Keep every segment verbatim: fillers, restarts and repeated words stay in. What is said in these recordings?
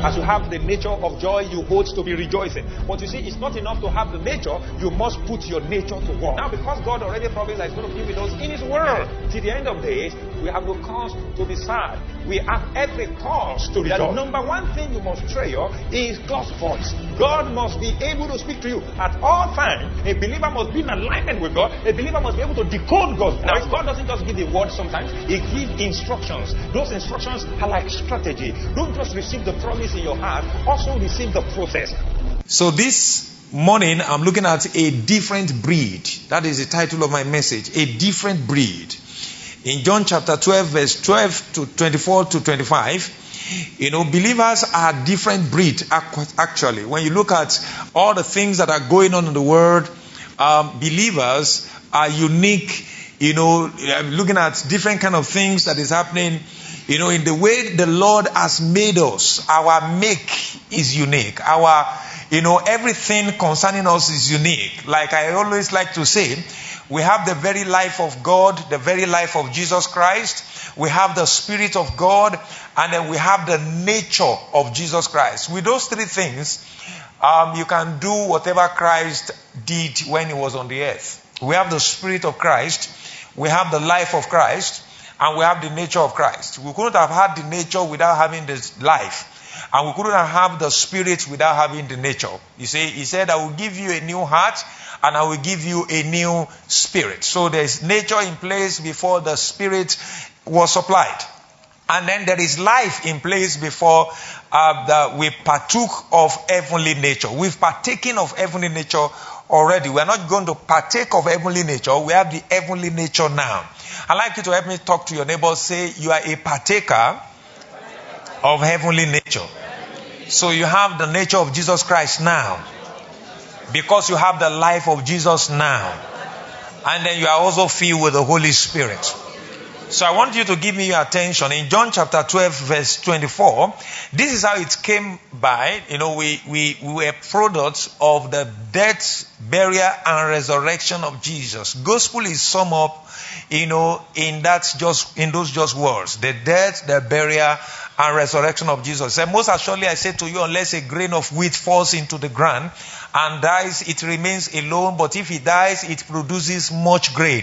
As you have the nature of joy, you ought to be rejoicing. But you see, it's not enough to have the nature. You must put your nature to work. Now, because God already promised that He's going to be with us in His world till the end of days, we have no cause to be sad. We have every cause to rejoice. The number one thing you must treasure is God's voice. God must be able to speak to you at all times. A believer must be in alignment with God. A believer must be able to decode God's voice. Now, God doesn't just give the word sometimes. He gives instructions. Those instructions are like strategy. Don't just receive the promise in your heart. Also receive the process. So this morning, I'm looking at a different breed. That is the title of my message. A different breed. In John chapter twelve, verse twelve to twenty-four to twenty-five, you know, believers are different breed, actually. When you look at all the things that are going on in the world, um, believers are unique, you know, looking at different kind of things that is happening, you know, in the way the Lord has made us. Our make is unique. Our, you know, everything concerning us is unique. Like I always like to say, we have the very life of God, the very life of Jesus Christ. We have the Spirit of God, and then we have the nature of Jesus Christ. With those three things, um, you can do whatever Christ did when He was on the earth. We have the Spirit of Christ, we have the life of Christ, and we have the nature of Christ. We couldn't have had the nature without having this life. And we couldn't have the Spirit without having the nature. You see, He said, I will give you a new heart and I will give you a new spirit. So there's nature in place before the Spirit was supplied. And then there is life in place before uh, that we partook of heavenly nature. We've partaken of heavenly nature already. We're not going to partake of heavenly nature. We have the heavenly nature now. I'd like you to help me talk to your neighbor. Say, you are a partaker of heavenly nature. So you have the nature of Jesus Christ now, because you have the life of Jesus now, and then you are also filled with the Holy Spirit. So I want you to give me your attention in John chapter twelve, verse twenty-four. This is how it came by. You know, we we, we were products of the death, burial, and resurrection of Jesus. Gospel is summed up, you know, in that just in those just words: the death, the burial, and resurrection of Jesus. And most assuredly, I say to you, unless a grain of wheat falls into the ground and dies, it remains alone. But if it dies, it produces much grain.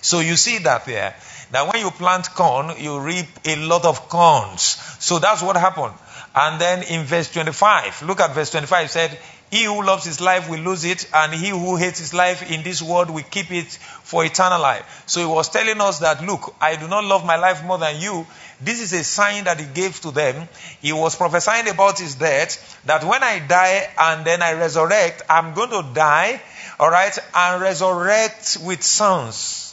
So you see that there. That when you plant corn, you reap a lot of corns. So that's what happened. And then in verse twenty-five, look at verse twenty-five. It said, he who loves his life will lose it, and he who hates his life in this world will keep it for eternal life. So he was telling us that, look, I do not love my life more than you. This is a sign that he gave to them. He was prophesying about his death, that when I die and then I resurrect, I'm going to die, all right, and resurrect with sons.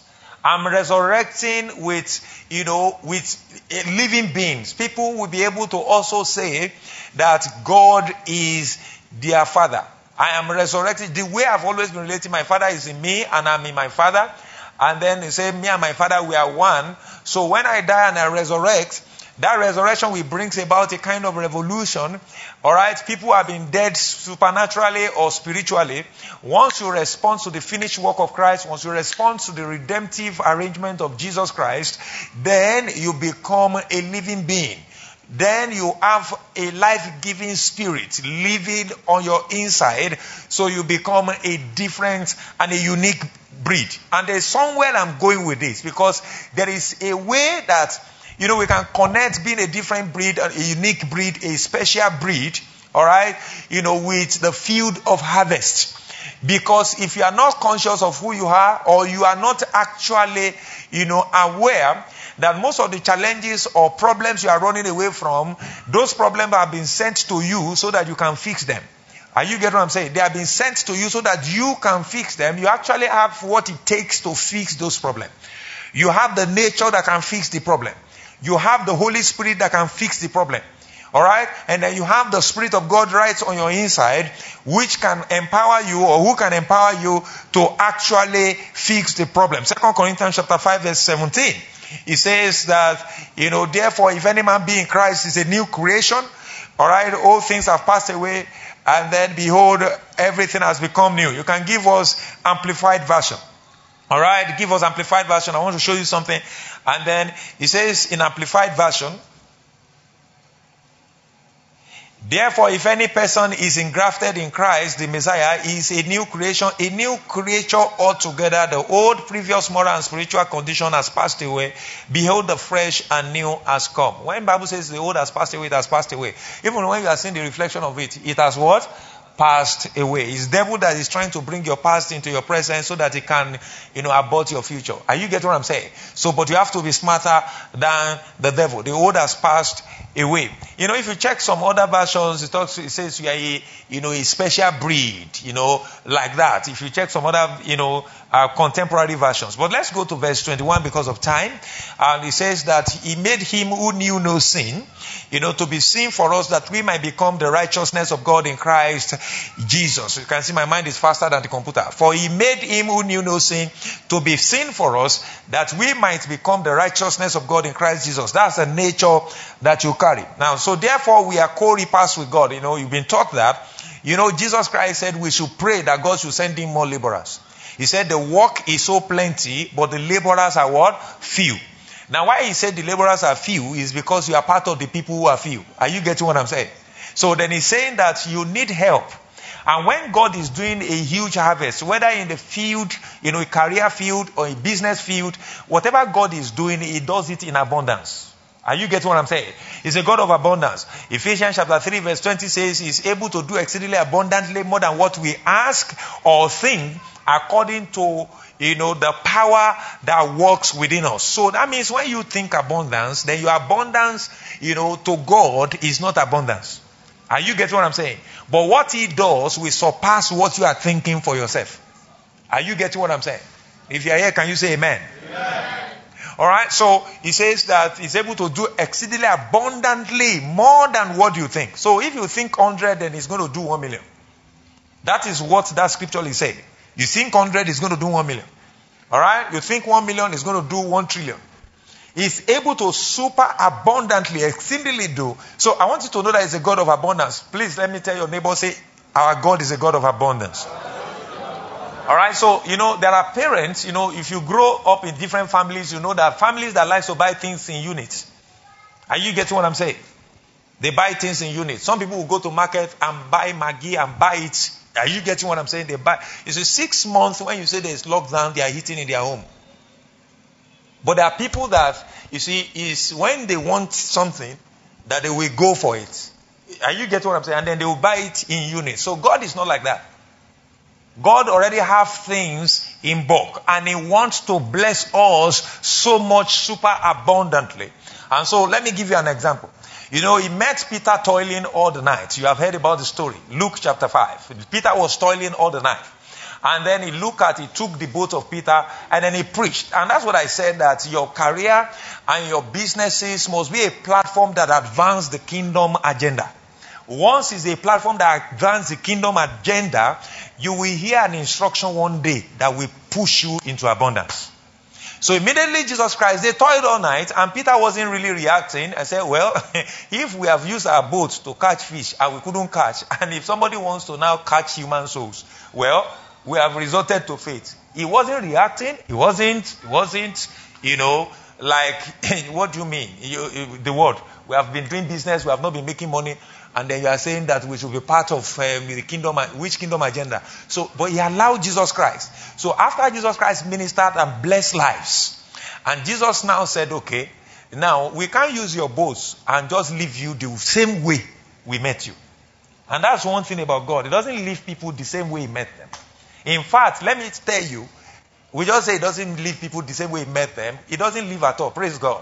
I'm resurrecting with, you know, with living beings. People will be able to also say that God is their Father. I am resurrected. The way I've always been relating, my Father is in me and I'm in my Father. And then they say, me and my Father, we are one. So when I die and I resurrect, that resurrection will bring about a kind of revolution. All right, people have been dead supernaturally or spiritually. Once you respond to the finished work of Christ, once you respond to the redemptive arrangement of Jesus Christ, then you become a living being. Then you have a life-giving spirit living on your inside, so you become a different and a unique breed. And there's somewhere I'm going with this, because there is a way that, you know, we can connect being a different breed, a unique breed, a special breed, all right, you know, with the field of harvest. Because if you are not conscious of who you are, or you are not actually, you know, aware that most of the challenges or problems you are running away from, those problems have been sent to you so that you can fix them. Are you getting what I'm saying? They have been sent to you so that you can fix them. You actually have what it takes to fix those problems. You have the nature that can fix the problem. You have the Holy Spirit that can fix the problem. All right? And then you have the Spirit of God right on your inside, which can empower you, or who can empower you to actually fix the problem. Second Corinthians chapter five, verse seventeen. It says that, you know, therefore, if any man be in Christ, is a new creation. All right? All things have passed away. And then, behold, everything has become new. You can give us amplified version. All right? Give us amplified version. I want to show you something. And then, it says in amplified version, Therefore, if any person is engrafted in Christ, the Messiah, he is a new creation, a new creature altogether. The old previous moral and spiritual condition has passed away. Behold, the fresh and new has come. When the Bible says the old has passed away, it has passed away. Even when you are seeing the reflection of it, it has what? Passed away. It's devil that is trying to bring your past into your present so that it can, you know, abort your future. Are you getting what I'm saying? So, but you have to be smarter than the devil. The old has passed away. You know, if you check some other versions, it talks, it says you are a, you know, a special breed, you know, like that. If you check some other, you know, uh, contemporary versions. But let's go to verse twenty-one because of time. And it says that he made him who knew no sin, you know, to be sin for us that we might become the righteousness of God in Christ Jesus. You can see my mind is faster than the computer. For he made him who knew no sin to be sin for us that we might become the righteousness of God in Christ Jesus. That's the nature that you carry. Now, so therefore we are co-reapers with God. You know, you've been taught that. You know, Jesus Christ said we should pray that God should send him more laborers. He said the work is so plenty, but the laborers are what? Few. Now, why he said the laborers are few is because you are part of the people who are few. Are you getting what I'm saying? So then he's saying that you need help. And when God is doing a huge harvest, whether in the field, you know, a career field or a business field, whatever God is doing, he does it in abundance. Are you getting what I'm saying? He's a God of abundance. Ephesians chapter three verse twenty says he's able to do exceedingly abundantly more than what we ask or think according to, you know, the power that works within us. So that means when you think abundance, then your abundance, you know, to God is not abundance. Are you getting what I'm saying? But what he does will surpass what you are thinking for yourself. Are you getting what I'm saying? If you are here, can you say amen? Amen. All right. So he says that he's able to do exceedingly abundantly more than what you think. So if you think one hundred, then he's going to do one million. That is what that scripture is saying. You think one hundred, is going to do one million. All right. You think one million, is going to do one trillion. He's able to super abundantly, exceedingly do. So I want you to know that he's a God of abundance. Please let me tell your neighbor, say, our God is a God of abundance. All right, so, you know, there are parents, you know, if you grow up in different families, you know, there are families that like to buy things in units. Are you getting what I'm saying? They buy things in units. Some people will go to market and buy Maggi and buy it. Are you getting what I'm saying? They buy. It's a six months when you say there's lockdown, they are eating in their home. But there are people that, you see, is when they want something, that they will go for it. Are you getting what I'm saying? And then they will buy it in units. So God is not like that. God already have things in bulk. And he wants to bless us so much super abundantly. And so let me give you an example. You know, he met Peter toiling all the night. You have heard about the story. Luke chapter five. Peter was toiling all the night. And then he looked at, he took the boat of Peter, and then he preached. And that's what I said, that your career and your businesses must be a platform that advances the kingdom agenda. Once it's a platform that advances the kingdom agenda, you will hear an instruction one day that will push you into abundance. So immediately Jesus Christ, they toiled all night, and Peter wasn't really reacting. I said, well, if we have used our boats to catch fish, and we couldn't catch, and if somebody wants to now catch human souls, well, we have resorted to faith. He wasn't reacting. He wasn't, he wasn't, you know, like, what do you mean? You, you, the word, we have been doing business, we have not been making money, and then you are saying that we should be part of um, the kingdom, which kingdom agenda? So, but he allowed Jesus Christ. So after Jesus Christ ministered and blessed lives, and Jesus now said, okay, now we can't use your boats and just leave you the same way we met you. And that's one thing about God. He doesn't leave people the same way he met them. In fact, let me tell you, we just say it doesn't leave people the same way he met them. It doesn't leave at all. Praise God.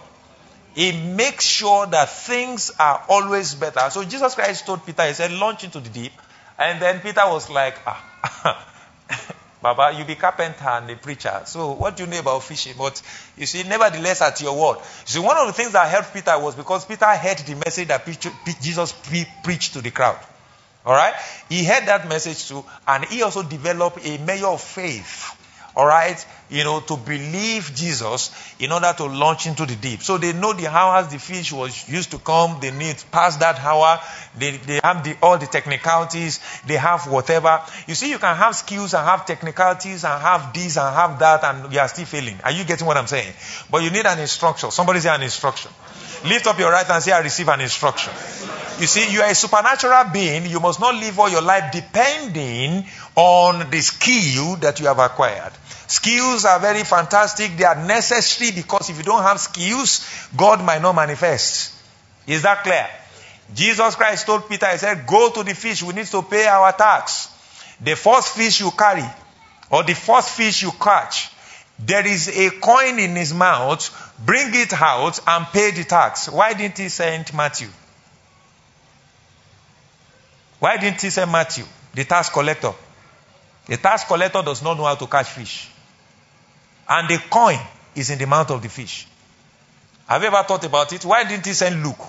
It makes sure that things are always better. So Jesus Christ told Peter, he said, launch into the deep. And then Peter was like, ah, Baba, you be carpenter and a preacher. So what do you know about fishing? But you see, nevertheless, at your word. So one of the things that helped Peter was because Peter heard the message that Jesus pre- preached to the crowd. All right. He heard that message too. And he also developed a measure of faith. All right. You know, to believe Jesus in order to launch into the deep. So they know the hours the fish was used to come. They need past that hour. They, they have the, all the technicalities. They have whatever. You see, you can have skills and have technicalities and have this and have that. And you are still failing. Are you getting what I'm saying? But you need an instruction. Somebody say an instruction. Lift up your right hand and say, I receive an instruction. You see, you are a supernatural being. You must not live all your life depending on the skill that you have acquired. Skills are very fantastic. They are necessary, because if you don't have skills, God might not manifest. Is that clear? Jesus Christ told Peter, he said, go to the fish. We need to pay our tax. The first fish you carry, or the first fish you catch, there is a coin in his mouth. Bring it out and pay the tax. Why didn't he send Matthew? Why didn't he send Matthew, the tax collector? The tax collector does not know how to catch fish. And the coin is in the mouth of the fish. Have you ever thought about it? Why didn't he send Luke?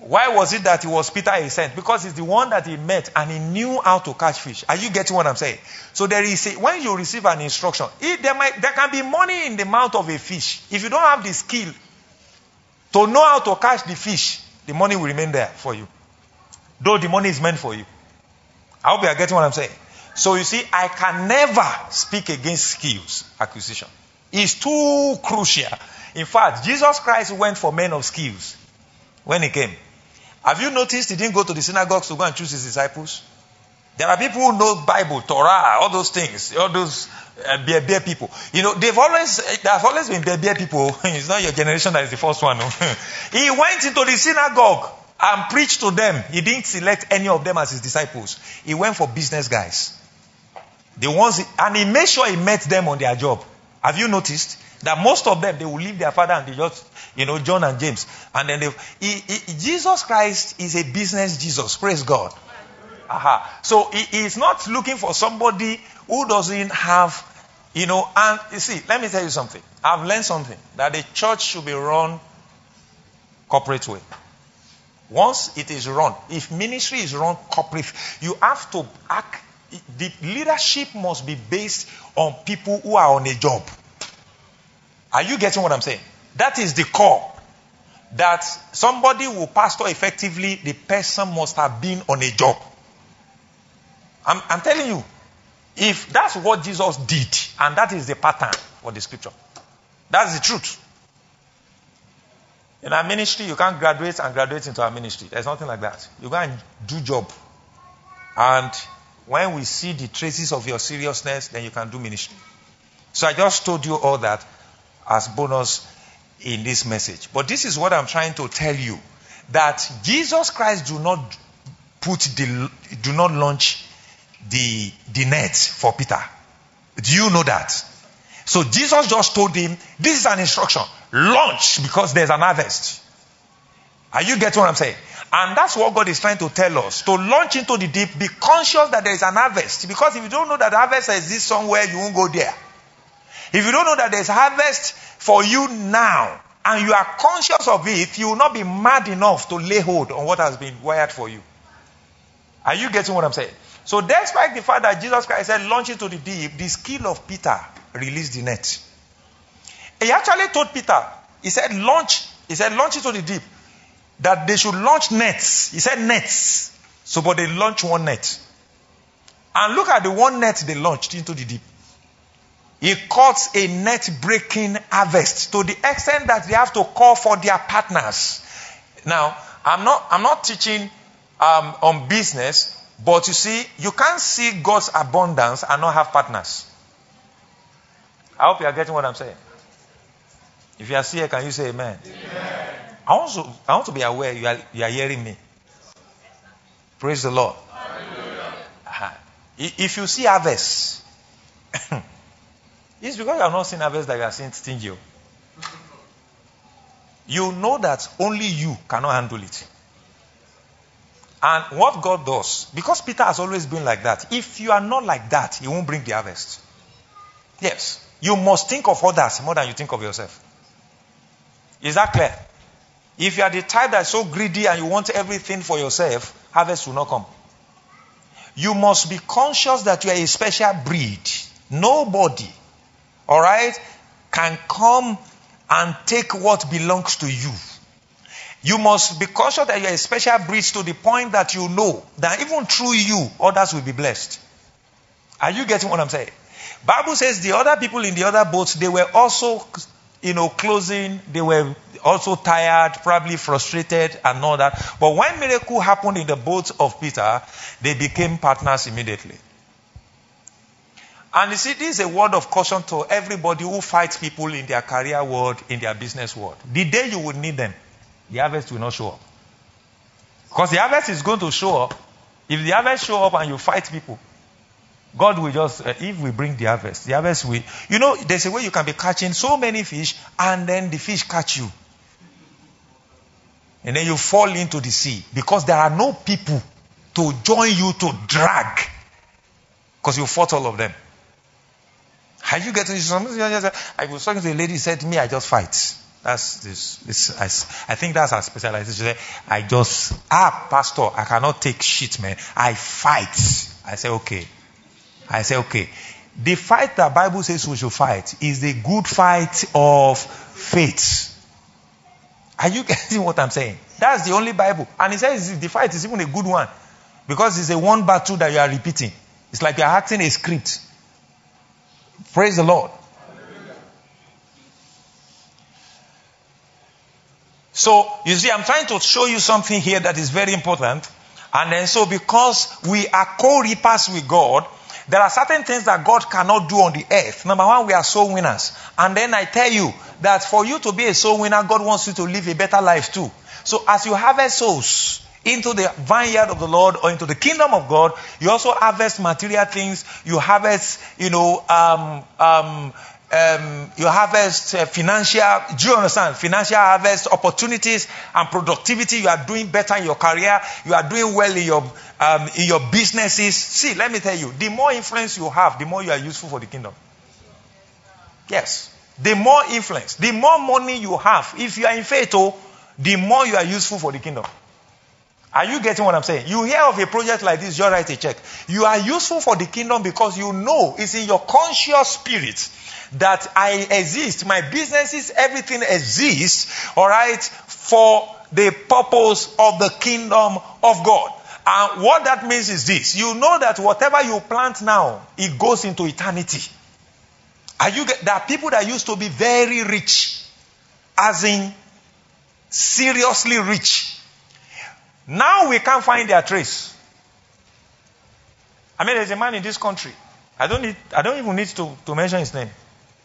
Why was it that it was Peter he sent? Because it's the one that he met and he knew how to catch fish. Are you getting what I'm saying? So there is a, when you receive an instruction, it, there, might, there can be money in the mouth of a fish. If you don't have the skill to know how to catch the fish, the money will remain there for you. Though the money is meant for you. I hope you are getting what I'm saying. So you see, I can never speak against skills acquisition. It's too crucial. In fact, Jesus Christ went for men of skills when he came. Have you noticed he didn't go to the synagogues to go and choose his disciples? There are people who know Bible, Torah, all those things, all those uh, beer, beer people. You know, they've always, there have always been beer, beer people. It's not your generation that is the first one. No? He went into the synagogue and preached to them. He didn't select any of them as his disciples. He went for business guys. The ones, and he made sure he met them on their job. Have you noticed that most of them, they will leave their father and they just, you know, John and James. And then they, he, he, Jesus Christ is a business Jesus. Praise God. Aha. So he is not looking for somebody who doesn't have, you know, and you see, let me tell you something. I've learned something, that the church should be run corporate way. Once it is run, if ministry is run corporate, you have to act, the leadership must be based on people who are on a job. Are you getting what I'm saying? That is the core. That somebody will pastor effectively, the person must have been on a job. I'm, I'm telling you, if that's what Jesus did, and that is the pattern for the scripture, that's the truth. In our ministry, you can't graduate and graduate into our ministry. There's nothing like that. You go and do job. And when we see the traces of your seriousness, then you can do ministry. So I just told you all that as bonus in this message. But this is what I'm trying to tell you, that Jesus Christ do not put the do not launch the, the net for Peter. Do you know that? So Jesus just told him, this is an instruction. Launch, because there's an harvest. Are you getting what I'm saying? And that's what God is trying to tell us. To launch into the deep, be conscious that there is an harvest. Because if you don't know that the harvest exists somewhere, you won't go there. If you don't know that there's harvest for you now, and you are conscious of it, you will not be mad enough to lay hold on what has been wired for you. Are you getting what I'm saying? So despite the fact that Jesus Christ said, launch into the deep, the skill of Peter released the net. He actually told Peter, he said, launch, he said, launch into the deep, that they should launch nets. He said nets. So, but they launched one net. And look at the one net they launched into the deep. It caught a net-breaking harvest to the extent that they have to call for their partners. Now, I'm not, I'm not teaching um, on business, but you see, you can't see God's abundance and not have partners. I hope you are getting what I'm saying. If you are here, can you say amen? Amen. I want to, I want to be aware you are, you are hearing me. Praise the Lord. Uh-huh. If you see harvest, it's because you are not seeing harvest that you are seeing stingy. You know that only you cannot handle it. And what God does, because Peter has always been like that, if you are not like that, he won't bring the harvest. Yes. You must think of others more than you think of yourself. Is that clear? If you are the type that is so greedy and you want everything for yourself, harvest will not come. You must be conscious that you are a special breed. Nobody, all right, can come and take what belongs to you. You must be conscious that you are a special breed to the point that you know that even through you, others will be blessed. Are you getting what I'm saying? Bible says the other people in the other boats, they were also you know, closing. They were also tired, probably frustrated and all that. But when miracle happened in the boat of Peter, they became partners immediately. And you see, this is a word of caution to everybody who fights people in their career world, in their business world. The day you will need them, the harvest will not show up. Because the harvest is going to show up. If the harvest show up and you fight people, God will just, uh, if we bring the harvest, the harvest will, you know, there's a way you can be catching so many fish and then the fish catch you. And then you fall into the sea because there are no people to join you to drag because you fought all of them. Are you getting this? I was talking to a lady who said, me, I just fight. That's this. this I, I think that's our specialization. I just, ah, pastor, I cannot take shit, man. I fight. I say, okay. I say, okay. The fight that Bible says we should fight is the good fight of faith. Are you getting what I'm saying? That's the only Bible. And it says the fight is even a good one. Because it's a one battle that you are repeating. It's like you're acting a script. Praise the Lord. So, you see, I'm trying to show you something here that is very important. And then so because we are co-reapers with God, there are certain things that God cannot do on the earth. Number one, we are soul winners. And then I tell you that for you to be a soul winner, God wants you to live a better life too. So as you harvest souls into the vineyard of the Lord or into the kingdom of God, you also harvest material things. You harvest, you know, um, um, Um, you harvest uh, financial, do you understand? Financial harvest, opportunities and productivity. You are doing better in your career. You are doing well in your um, in your businesses. See, let me tell you, the more influence you have, the more you are useful for the kingdom. Yes. The more influence, the more money you have, if you are in faith, oh, the more you are useful for the kingdom. Are you getting what I'm saying? You hear of a project like this, you write a check. You are useful for the kingdom because you know it's in your conscious spirit that I exist. My businesses, everything exists, all right, for the purpose of the kingdom of God. And what that means is this. You know that whatever you plant now, it goes into eternity. Are you get, there are people that used to be very rich, as in seriously rich. Now we can't find their trace. I mean, there's a man in this country. I don't need, I don't even need to, to mention his name.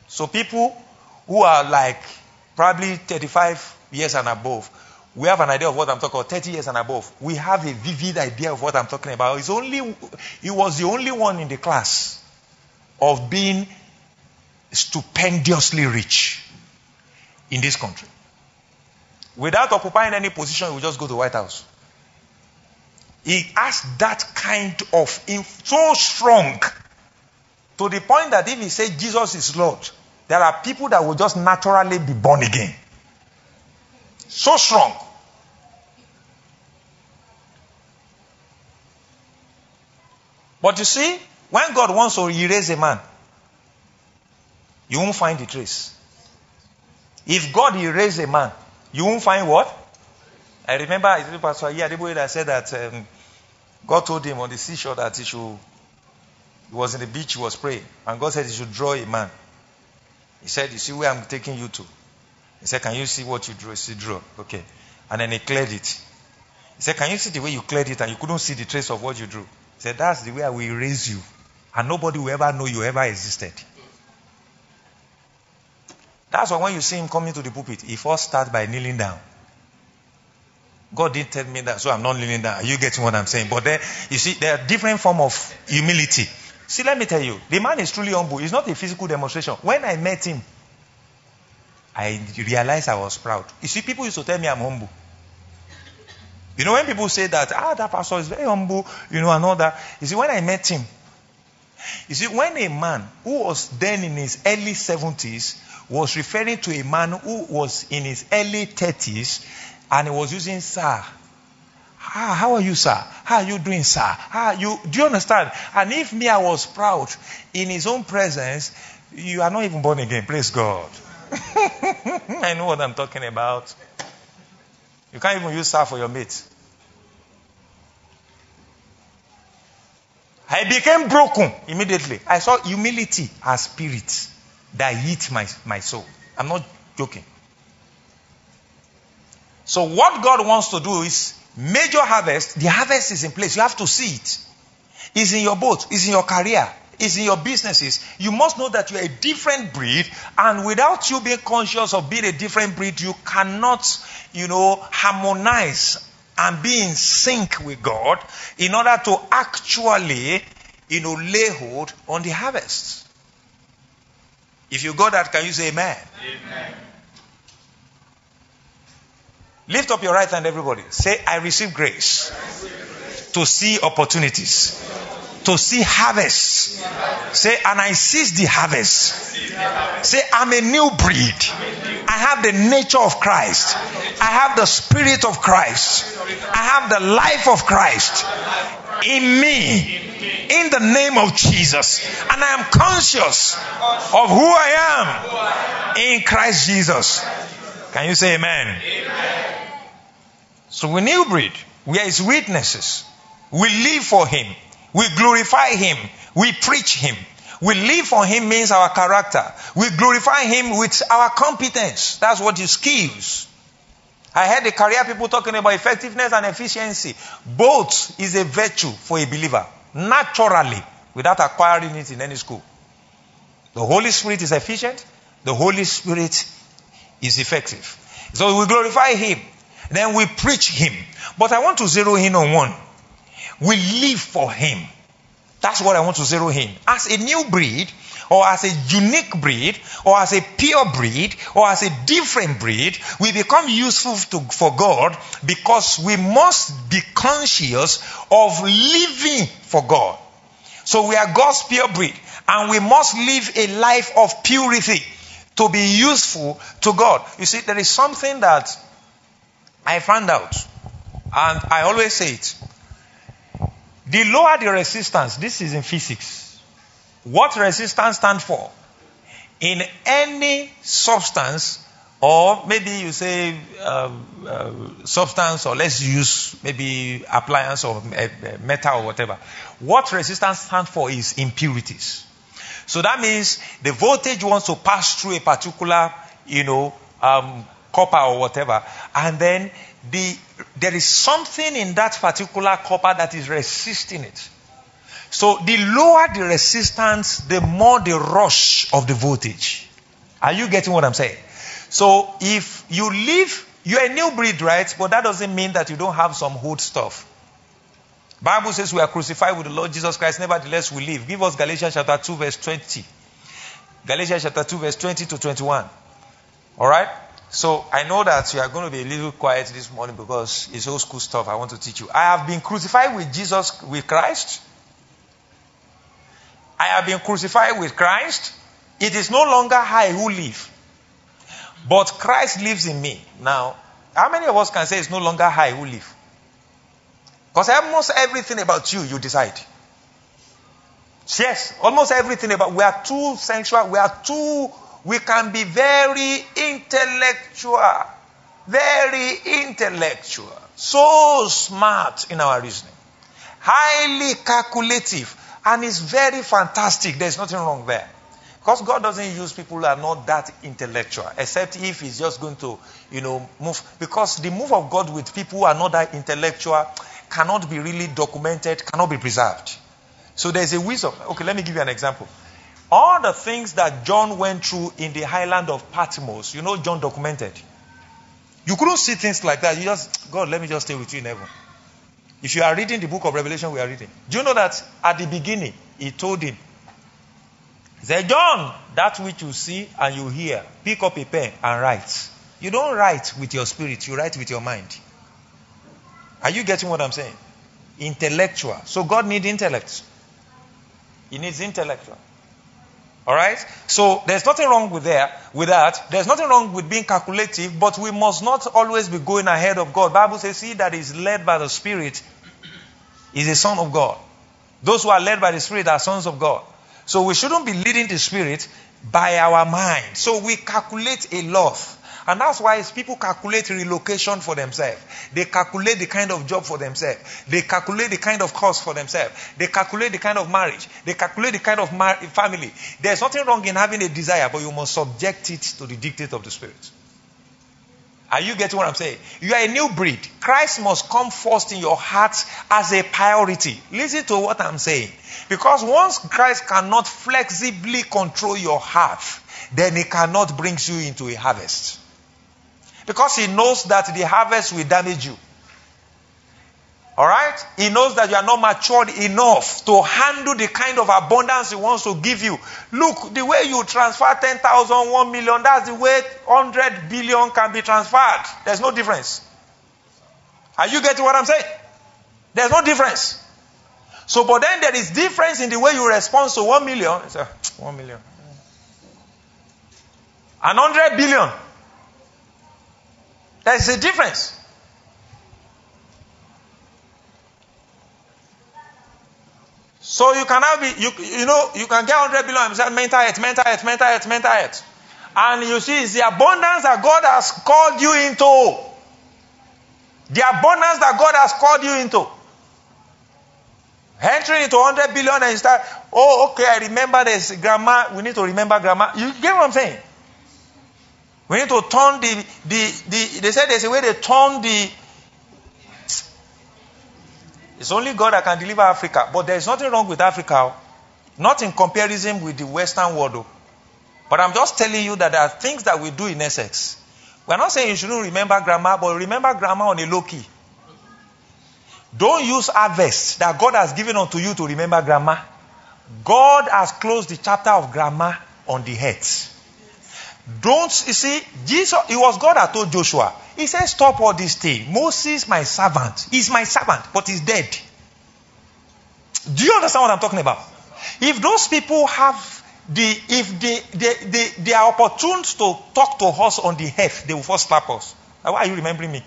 So people who are like probably thirty-five years and above, we have an idea of what I'm talking about. thirty years and above, we have a vivid idea of what I'm talking about. He's only, he was the only one in the class of being stupendously rich in this country. Without occupying any position, he would just go to the White House. He has that kind of inf- so strong to the point that if he says Jesus is Lord, there are people that will just naturally be born again. So strong. But you see, when God wants to erase a man, you won't find the trace. If God erase a man, you won't find what? I remember I Pastor Yadiboy that said that um, God told him on the seashore that he should, he was in the beach, he was praying. And God said he should draw a man. He said, you see where I'm taking you to? He said, can you see what you drew? He said, draw. Okay. And then he cleared it. He said, can you see the way you cleared it and you couldn't see the trace of what you drew? He said, that's the way I will raise you. And nobody will ever know you ever existed. That's why when you see him coming to the pulpit, he first starts by kneeling down. God didn't tell me that, so I'm not kneeling down. Are you getting what I'm saying? But then, you see, there are different forms of humility. See, let me tell you, the man is truly humble. It's not a physical demonstration. When I met him, I realized I was proud. You see, people used to tell me I'm humble. You know, when people say that, ah, that pastor is very humble, you know, and all that. You see, when I met him, you see, when a man who was then in his early seventies was referring to a man who was in his early thirties and he was using sir. Ah, how are you, sir? How are you doing, sir? How are you? Do you understand? And if me, I was proud in his own presence, you are not even born again. Praise God. I know what I'm talking about. You can't even use sir for your mate. I became broken immediately. I saw humility as spirit that hit my, my soul. I'm not joking. So what God wants to do is major harvest. The harvest is in place. You have to see it. It's in your boat. It's in your career. It's in your businesses. You must know that you're a different breed, and without you being conscious of being a different breed, you cannot, you know, harmonize and be in sync with God in order to actually, you know, lay hold on the harvest. If you got that, can you say amen? Amen. Lift up your right hand, everybody. Say, I receive grace, I receive grace. To see opportunities. To see harvests. Yeah. Say, and I seize the harvest. Yeah. Say, I'm a new breed. Yeah. I have the nature of Christ. Yeah. I have the spirit of Christ. Yeah. I have the life of Christ. Yeah. In me. In me. In the name of Jesus. Yeah. And I am conscious of who I am. Yeah. In Christ Jesus. Yeah. Can you say amen? Amen. So we're new breed. We are his witnesses. We live for him. We glorify him. We preach him. We live for him means our character. We glorify him with our competence. That's what his skills. I heard the career people talking about effectiveness and efficiency. Both is a virtue for a believer. Naturally. Without acquiring it in any school. The Holy Spirit is efficient. The Holy Spirit is effective. So we glorify him. Then we preach him. But I want to zero in on one. We live for him. That's what I want to zero in. As a new breed, or as a unique breed, or as a pure breed, or as a different breed, we become useful to, for God because we must be conscious of living for God. So we are God's pure breed, and we must live a life of purity to be useful to God. You see, there is something that I found out, and I always say it. The lower the resistance, this is in physics. What resistance stands for? In any substance, or maybe you say uh, uh, substance, or let's use maybe appliance or uh, metal or whatever. What resistance stands for is impurities. So that means the voltage wants to pass through a particular, you know, um, copper or whatever, and then The, there is something in that particular copper that is resisting it. So the lower the resistance, the more the rush of the voltage. Are you getting what I'm saying? So if you live, you're a new breed, right? But that doesn't mean that you don't have some old stuff. Bible says we are crucified with the Lord Jesus Christ, nevertheless we live. Give us Galatians chapter two verse twenty. Galatians chapter two verse twenty to twenty-one. Alright? So, I know that you are going to be a little quiet this morning because it's old school stuff I want to teach you. I have been crucified with Jesus, with Christ. I have been crucified with Christ. It is no longer I who live, but Christ lives in me. Now, how many of us can say it's no longer I who live? Because almost everything about you, you decide. Yes, almost everything about, we are too sensual, we are too... We can be very intellectual, very intellectual, so smart in our reasoning, highly calculative, and it's very fantastic. There's nothing wrong there. Because God doesn't use people who are not that intellectual, except if he's just going to, you know, move. Because the move of God with people who are not that intellectual cannot be really documented, cannot be preserved. So there's a wisdom. Okay, let me give you an example. All the things that John went through in the island of Patmos, you know, John documented. You couldn't see things like that. You just, God, let me just stay with you in heaven. If you are reading the book of Revelation, we are reading. Do you know that at the beginning, he told him, he said, John, that which you see and you hear, pick up a pen and write. You don't write with your spirit, you write with your mind. Are you getting what I'm saying? Intellectual. So God needs intellect. He needs intellectual. Alright? So, there's nothing wrong with, there, with that. There's nothing wrong with being calculative, but we must not always be going ahead of God. Bible says, he that is led by the Spirit is a son of God. Those who are led by the Spirit are sons of God. So, we shouldn't be leading the Spirit by our mind. So, we calculate a lot. And that's why people calculate relocation for themselves. They calculate the kind of job for themselves. They calculate the kind of cost for themselves. They calculate the kind of marriage. They calculate the kind of family. There's nothing wrong in having a desire, but you must subject it to the dictate of the Spirit. Are you getting what I'm saying? You are a new breed. Christ must come first in your heart as a priority. Listen to what I'm saying. Because once Christ cannot flexibly control your heart, then he cannot bring you into a harvest. Because he knows that the harvest will damage you. Alright? He knows that you are not matured enough to handle the kind of abundance he wants to give you. Look, the way you transfer ten thousand, one million, that's the way one hundred billion can be transferred. There's no difference. Are you getting what I'm saying? There's no difference. So, but then there is difference in the way you respond to one million. It's a, one million. And one hundred billion. There's a difference. So you cannot be, you, you know, you can get one hundred billion and say, mental health, mental health, mental health, mental health. And you see, it's the abundance that God has called you into. The abundance that God has called you into. Entering into one hundred billion and you start, oh, okay, I remember this grammar. We need to remember grammar. You get what I'm saying? We need to turn the, the, the they said there's a way they turn the, it's only God that can deliver Africa. But there's nothing wrong with Africa. Not in comparison with the Western world. But I'm just telling you that there are things that we do in Essex. We're not saying you shouldn't remember grammar, but remember grammar on a low key. Don't use harvest that God has given unto you to remember grammar. God has closed the chapter of grammar on the head. Don't, you see, Jesus, it was God that told Joshua, he said, stop all this thing. Moses, my servant, he's my servant, but he's dead. Do you understand what I'm talking about? If those people have the, if they, they, they, they are opportune to talk to us on the head, they will first slap us. Why are you remembering me?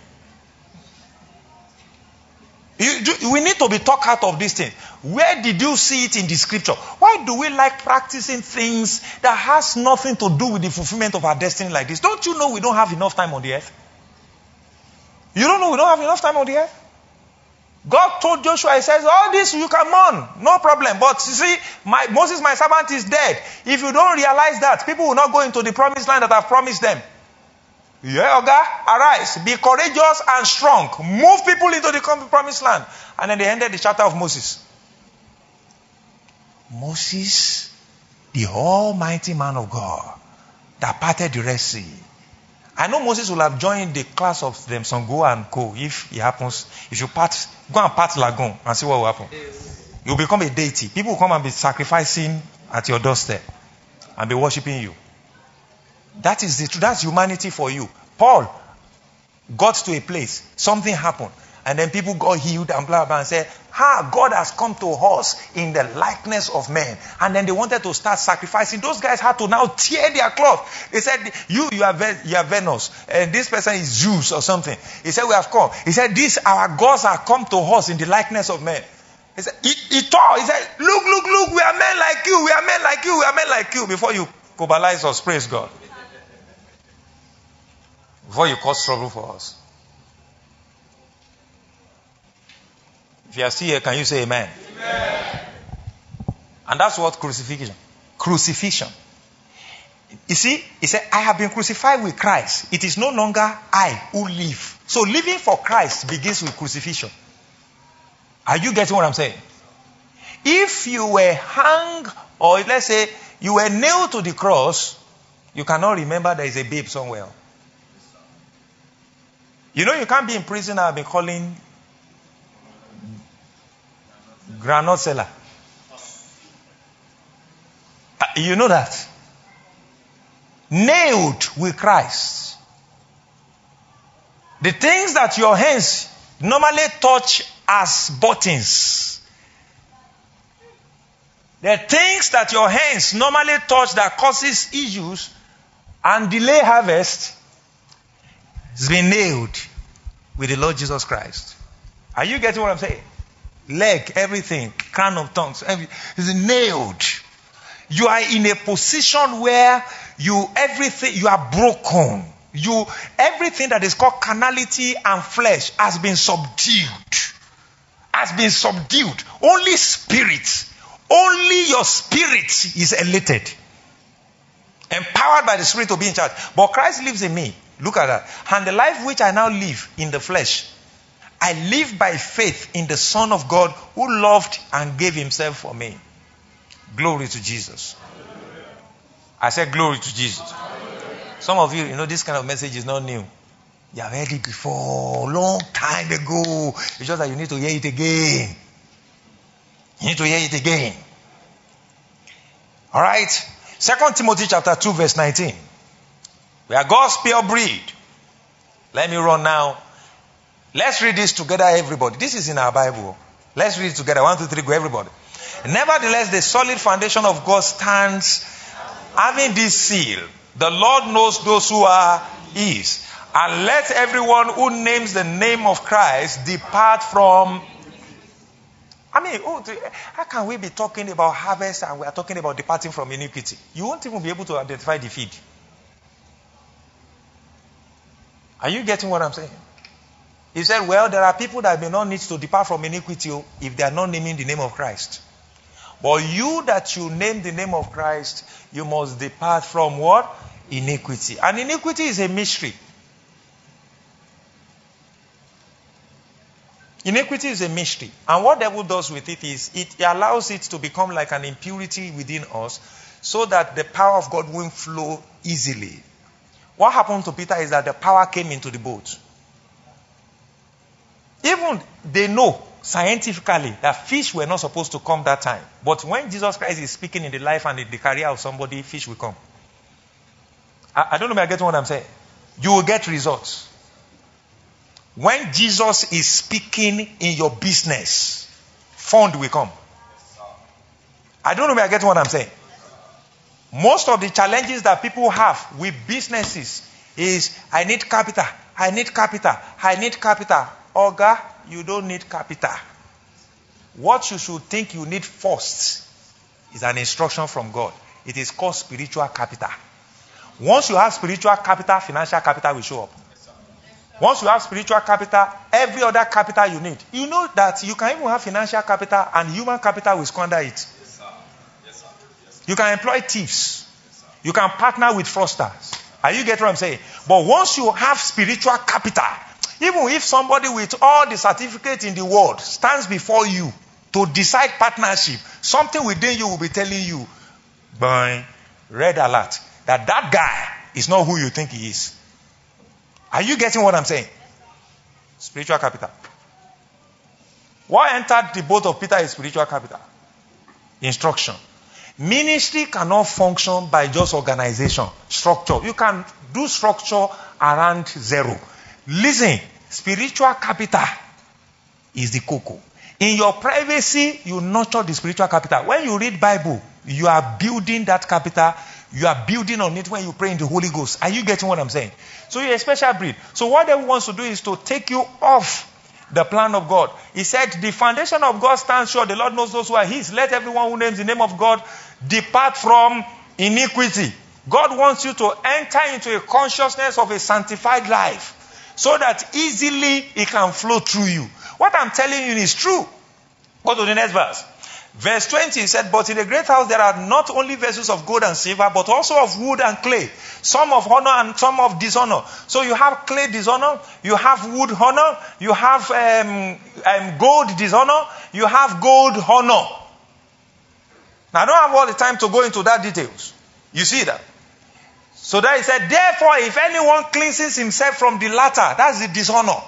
You, do, we need to be talked out of this thing. Where did you see it in the scripture? Why do we like practicing things that has nothing to do with the fulfillment of our destiny like this? Don't you know we don't have enough time on the earth? You don't know we don't have enough time on the earth? God told Joshua, he says, all this you can mourn, no problem. But you see, my, Moses, my servant, is dead. If you don't realize that, people will not go into the promised land that I've promised them. Yeah, Oga, arise, be courageous and strong. Move people into the promised land. And then they ended the chapter of Moses. Moses, the almighty man of God, that parted the Red Sea. I know Moses will have joined the class of them, Sango and Co. If it happens, if you part, go and part Lagoon and see what will happen. You'll become a deity. People will come and be sacrificing at your doorstep and be worshipping you. That is the truth. That's humanity for you. Paul got to a place. Something happened. And then people got healed and blah, blah, and said, ha, God has come to us in the likeness of men. And then they wanted to start sacrificing. Those guys had to now tear their cloth. They said, you, you are, you are Venus. And this person is Zeus or something. He said, we have come. He said, these, our gods have come to us in the likeness of men. He said, he, he tore. He said, look, look, look, we are men like you. We are men like you. We are men like you. Before you cobalize us, praise God. Before you cause trouble for us. If you are still here, can you say amen? Amen. And that's what crucifixion. Crucifixion. You see, he said, I have been crucified with Christ. It is no longer I who live. So living for Christ begins with crucifixion. Are you getting what I'm saying? If you were hung, or let's say you were nailed to the cross, you cannot remember there is a babe somewhere. You know, you can't be in prison and be calling granite seller. You know that. Nailed with Christ. The things that your hands normally touch as buttons. The things that your hands normally touch that causes issues and delay harvest. It's been nailed with the Lord Jesus Christ. Are you getting what I'm saying? Leg, everything, crown of tongues, everything is nailed. You are in a position where you everything you are broken. You, everything that is called carnality and flesh has been subdued. Has been subdued. Only spirit, only your spirit is elated. Empowered by the Spirit to be in charge. But Christ lives in me. Look at that. And the life which I now live in the flesh, I live by faith in the Son of God who loved and gave himself for me. Glory to Jesus. I said glory to Jesus. Some of you, you know, this kind of message is not new. You have heard it before, long time ago. It's just that you need to hear it again. You need to hear it again. All right. Second Timothy chapter two, verse nineteen. We are God's pure breed. Let me run now. Let's read this together, everybody. This is in our Bible. Let's read it together. One, two, three, go, everybody. Nevertheless, the solid foundation of God stands, having this seal. The Lord knows those who are his. And let everyone who names the name of Christ depart from... I mean, how can we be talking about harvest and we are talking about departing from iniquity? You won't even be able to identify the feed. Are you getting what I'm saying? He said, well, there are people that may not need to depart from iniquity if they are not naming the name of Christ. But you that you name the name of Christ, you must depart from what? Iniquity. And iniquity is a mystery. Iniquity is a mystery. And what the devil does with it is, it allows it to become like an impurity within us so that the power of God won't flow easily. What happened to Peter is that the power came into the boat. Even they know scientifically that fish were not supposed to come that time. But when Jesus Christ is speaking in the life and in the career of somebody, fish will come. I, I don't know if I get what I'm saying. You will get results. When Jesus is speaking in your business, fund will come. I don't know if I get what I'm saying. Most of the challenges that people have with businesses is, I need capital, I need capital, I need capital. Oga, you don't need capital. What you should think you need first is an instruction from God. It is called spiritual capital. Once you have spiritual capital, financial capital will show up. Once you have spiritual capital, every other capital you need. You know that you can even have financial capital and human capital will squander it. Yes, sir. Yes, sir. Yes, sir. You can employ thieves. Yes, you can partner with fraudsters. Are you getting what I'm saying? But once you have spiritual capital, even if somebody with all the certificates in the world stands before you to decide partnership, something within you will be telling you, by red alert, that that guy is not who you think he is. Are you getting what I'm saying? Spiritual capital. What entered the boat of Peter is spiritual capital. Instruction. Ministry cannot function by just organization, structure. You can do structure around zero. Listen, spiritual capital is the cocoa. In your privacy, you nurture the spiritual capital. When you read Bible, you are building that capital. You are building on it when you pray in the Holy Ghost. Are you getting what I'm saying? So you're a special breed. So what they want to do is to take you off the plan of God. He said, the foundation of God stands sure. The Lord knows those who are his. Let everyone who names the name of God depart from iniquity. God wants you to enter into a consciousness of a sanctified life so that easily it can flow through you. What I'm telling you is true. Go to the next verse. Verse twenty, he said, but in the great house there are not only vessels of gold and silver, but also of wood and clay, some of honor and some of dishonor. So you have clay dishonor, you have wood honor, you have um, um, gold dishonor, you have gold honor. Now I don't have all the time to go into that details. You see that? So that he said, therefore if anyone cleanses himself from the latter, that's the dishonor.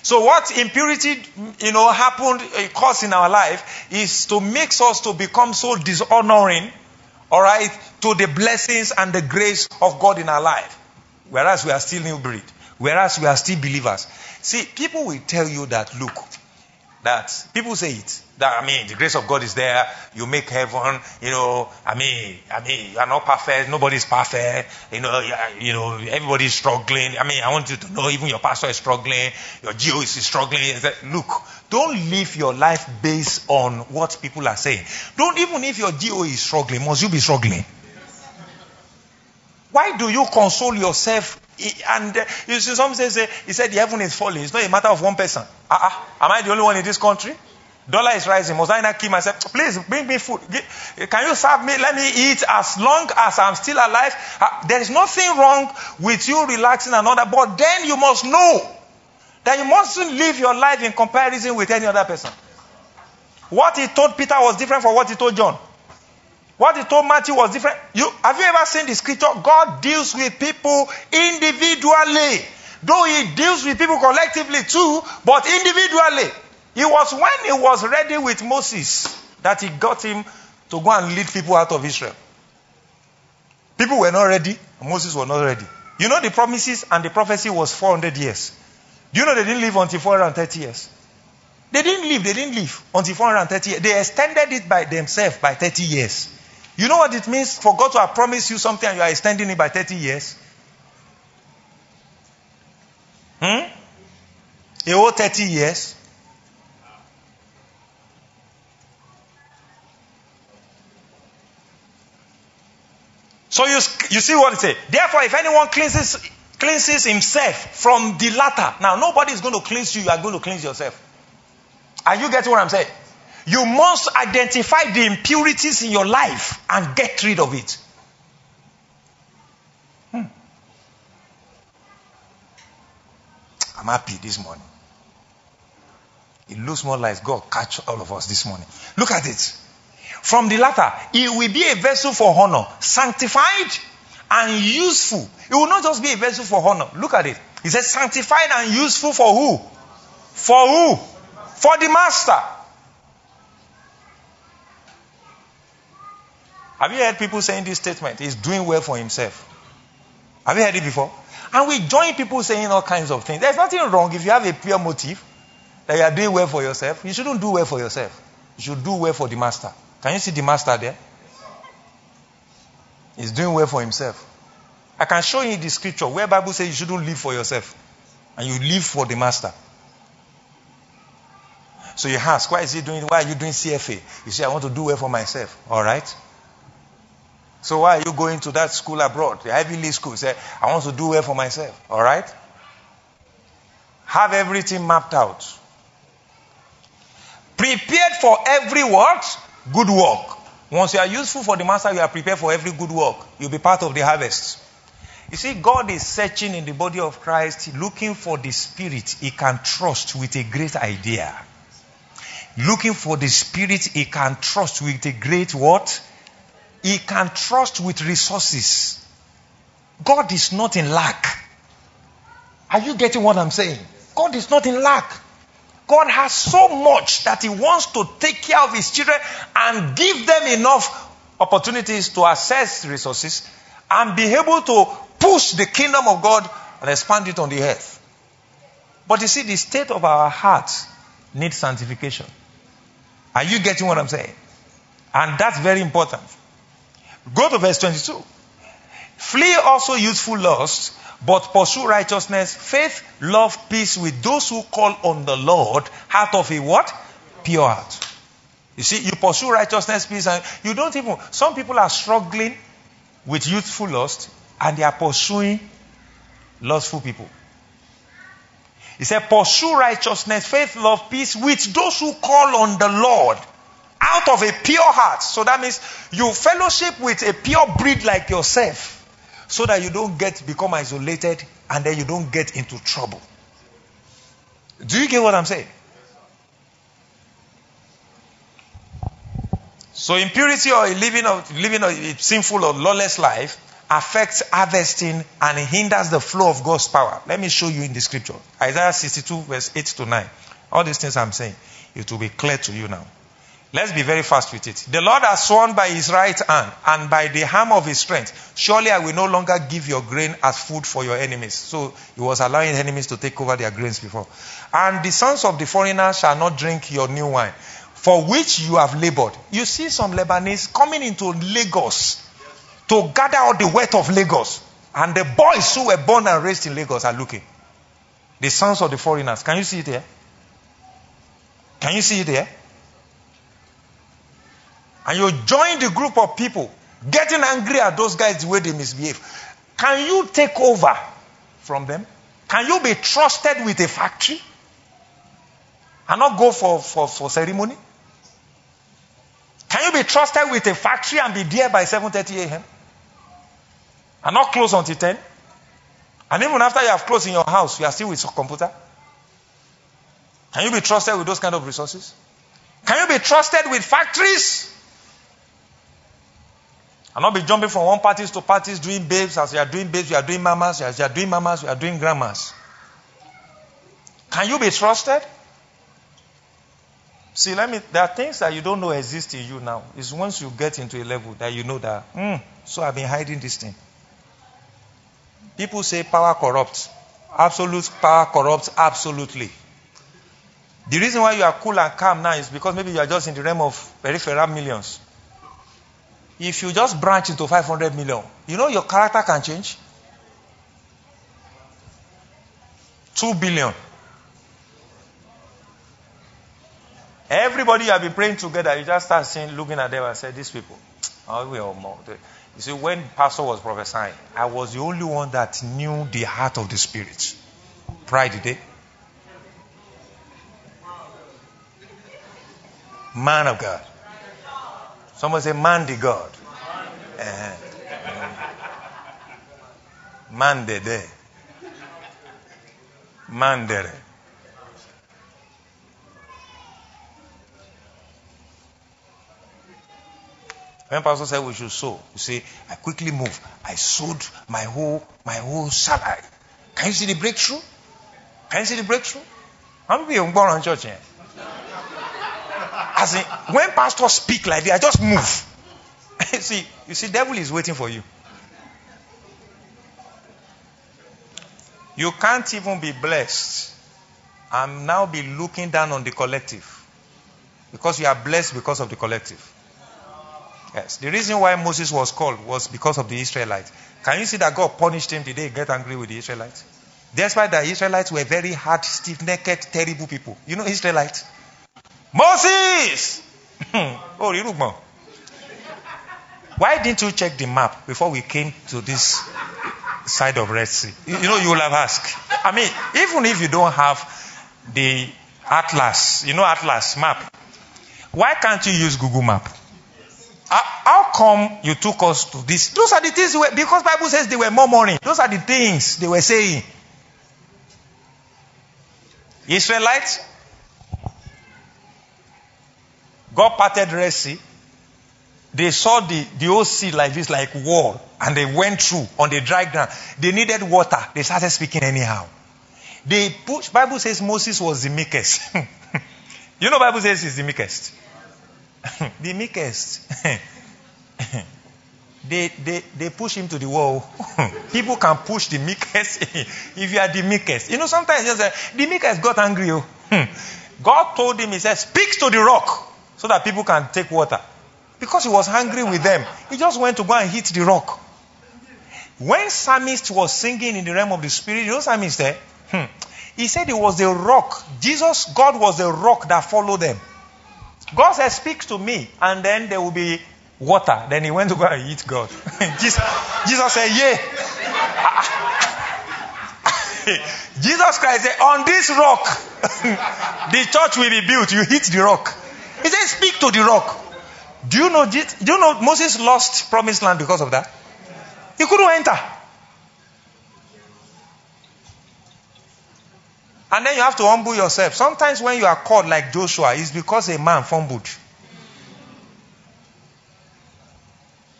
So what impurity, you know, happened, uh, caused in our life is to make us to become so dishonoring, all right, to the blessings and the grace of God in our life. Whereas we are still new breed. Whereas we are still believers. See, people will tell you that, look, that people say it. That, I mean, the grace of God is there. You make heaven, you know, I mean, I mean, you are not perfect. Nobody's perfect. You know, you know, everybody's struggling. I mean, I want you to know, even your pastor is struggling. Your G O is struggling. Look, don't live your life based on what people are saying. Don't, even if your G O is struggling, must you be struggling? Why do you console yourself He, and uh, you see, some say, say, he said the heaven is falling. It's not a matter of one person. Uh-uh. Am I the only one in this country? Dollar is rising. Must I not kill myself? Please bring me food. Can you serve me? Let me eat as long as I'm still alive. Uh, there is nothing wrong with you relaxing another, but then you must know that you mustn't live your life in comparison with any other person. What he told Peter was different from what he told John. What he told Matthew was different. You, have you ever seen the scripture? God deals with people individually. Though he deals with people collectively too, but individually. It was when he was ready with Moses that he got him to go and lead people out of Israel. People were not ready. Moses was not ready. You know the promises and the prophecy was four hundred years. Do you know they didn't live until four hundred thirty years? They didn't live. They didn't live until four hundred thirty years. They extended it by themselves by thirty years. You know what it means for God to have promised you something and you are extending it by thirty years? Hmm? A whole thirty years. So you, you see what it says. Therefore, if anyone cleanses, cleanses himself from the latter. Now, nobody is going to cleanse you. You are going to cleanse yourself. Are you getting what I'm saying? You must identify the impurities in your life and get rid of it. Hmm. I'm happy this morning. It looks more like God catch all of us this morning. Look at it. From the latter, it will be a vessel for honor, sanctified and useful. It will not just be a vessel for honor. Look at it. It says sanctified and useful for who? For who? For the master. Have you heard people saying this statement? He's doing well for himself. Have you heard it before? And we join people saying all kinds of things. There's nothing wrong if you have a pure motive that you are doing well for yourself. You shouldn't do well for yourself. You should do well for the master. Can you see the master there? He's doing well for himself. I can show you the scripture where the Bible says you shouldn't live for yourself. And you live for the master. So you ask, why is he doing? Why are you doing C F A? You say, I want to do well for myself. All right. So why are you going to that school abroad, the Ivy League school? You say, I want to do well for myself. All right. Have everything mapped out. Prepared for every what? Good work. Once you are useful for the master, you are prepared for every good work. You'll be part of the harvest. You see, God is searching in the body of Christ, looking for the spirit he can trust with a great idea. Looking for the spirit he can trust with a great what? He can trust with resources. God is not in lack. Are you getting what I'm saying? God is not in lack. God has so much that he wants to take care of his children and give them enough opportunities to access resources and be able to push the kingdom of God and expand it on the earth. But you see, the state of our hearts needs sanctification. Are you getting what I'm saying? And that's very important. Go to verse twenty-two. Flee also youthful lusts, but pursue righteousness, faith, love, peace with those who call on the Lord out of a what? Pure heart. You see, you pursue righteousness, peace, and you don't even. Some people are struggling with youthful lust and they are pursuing lustful people. He said, pursue righteousness, faith, love, peace with those who call on the Lord out of a pure heart. So that means you fellowship with a pure breed like yourself, so that you don't get become isolated and then you don't get into trouble. Do you get what I'm saying? So impurity or living of living a sinful or lawless life affects harvesting and hinders the flow of God's power. Let me show you in the scripture. Isaiah sixty-two verse eight to nine. All these things I'm saying, it will be clear to you now. Let's be very fast with it. The Lord has sworn by his right hand and by the arm of his strength, surely I will no longer give your grain as food for your enemies. So he was allowing enemies to take over their grains before. And the sons of the foreigner shall not drink your new wine, for which you have labored. You see some Lebanese coming into Lagos to gather all the wealth of Lagos. And the boys who were born and raised in Lagos are looking. The sons of the foreigners. Can you see it there? Can you see it there? And you join the group of people getting angry at those guys the way they misbehave. Can you take over from them? Can you be trusted with a factory and not go for, for, for ceremony? Can you be trusted with a factory and be there by seven thirty a m and not close until ten? And even after you have closed in your house, you are still with your computer? Can you be trusted with those kind of resources? Can you be trusted with factories and not be jumping from one parties to parties, doing babes? As you are doing babes, you are doing mamas. As you are doing mamas, you are doing grandmas. Can you be trusted? See, let me. There are things that you don't know exist in you now. It's once you get into a level that you know that, mm, so I've been hiding this thing. People say power corrupts. Absolute power corrupts absolutely. The reason why you are cool and calm now is because maybe you are just in the realm of peripheral millions. If you just branch into five hundred million, you know your character can change. two billion. Everybody you have been praying together, you just start seeing, looking at them and say, these people, oh, we are more. You see, when Pastor was prophesying, I was the only one that knew the heart of the Spirit. Pride day. Man of God. Someone say, Mandy God. Uh-huh. Mandere. Mandere. When Pastor said we should sow, you see, I quickly moved. I sowed my whole, my whole salary. Can you see the breakthrough? Can you see the breakthrough? I'm being born on church here. As in, when pastors speak like this, I just move. you see, you see, devil is waiting for you. You can't even be blessed and now be looking down on the collective, because you are blessed because of the collective. Yes, the reason why Moses was called was because of the Israelites. Can you see that God punished him the day he got angry with the Israelites? That's why the Israelites were very hard, stiff-necked, terrible people. You know Israelites? Moses! Oh, you look more. Why didn't you check the map before we came to this side of Red Sea? You, you know, you will have asked. I mean, even if you don't have the atlas, you know, atlas map, why can't you use Google Map? How come you took us to this? Those are the things, were, because Bible says they were murmuring. Those are the things they were saying. Israelites, God parted Red Sea. They saw the, the whole sea like this, like wall, and they went through on the dry ground. They needed water. They started speaking anyhow. They pushed. Bible says Moses was the meekest. You know, Bible says he's the meekest. The meekest. they they they push him to the wall. People can push the meekest if you are the meekest. You know, sometimes just uh, the meekest got angry. Oh. God told him, He said, "Speak to the rock," so that people can take water. Because he was hungry with them, he just went to go and hit the rock. When psalmist was singing in the realm of the Spirit, you know psalmist there? Hmm. He said it was the rock. Jesus, God was the rock that followed them. God said, "Speak to me, and then there will be water." Then he went to go and hit God. Jesus, Jesus said, "Yeah." Jesus Christ said, "On this rock, the church will be built." You hit the rock. He said, "Speak to the rock." Do you know? Do you know Moses lost promised land because of that? He couldn't enter. And then you have to humble yourself. Sometimes when you are called like Joshua, it's because a man fumbled.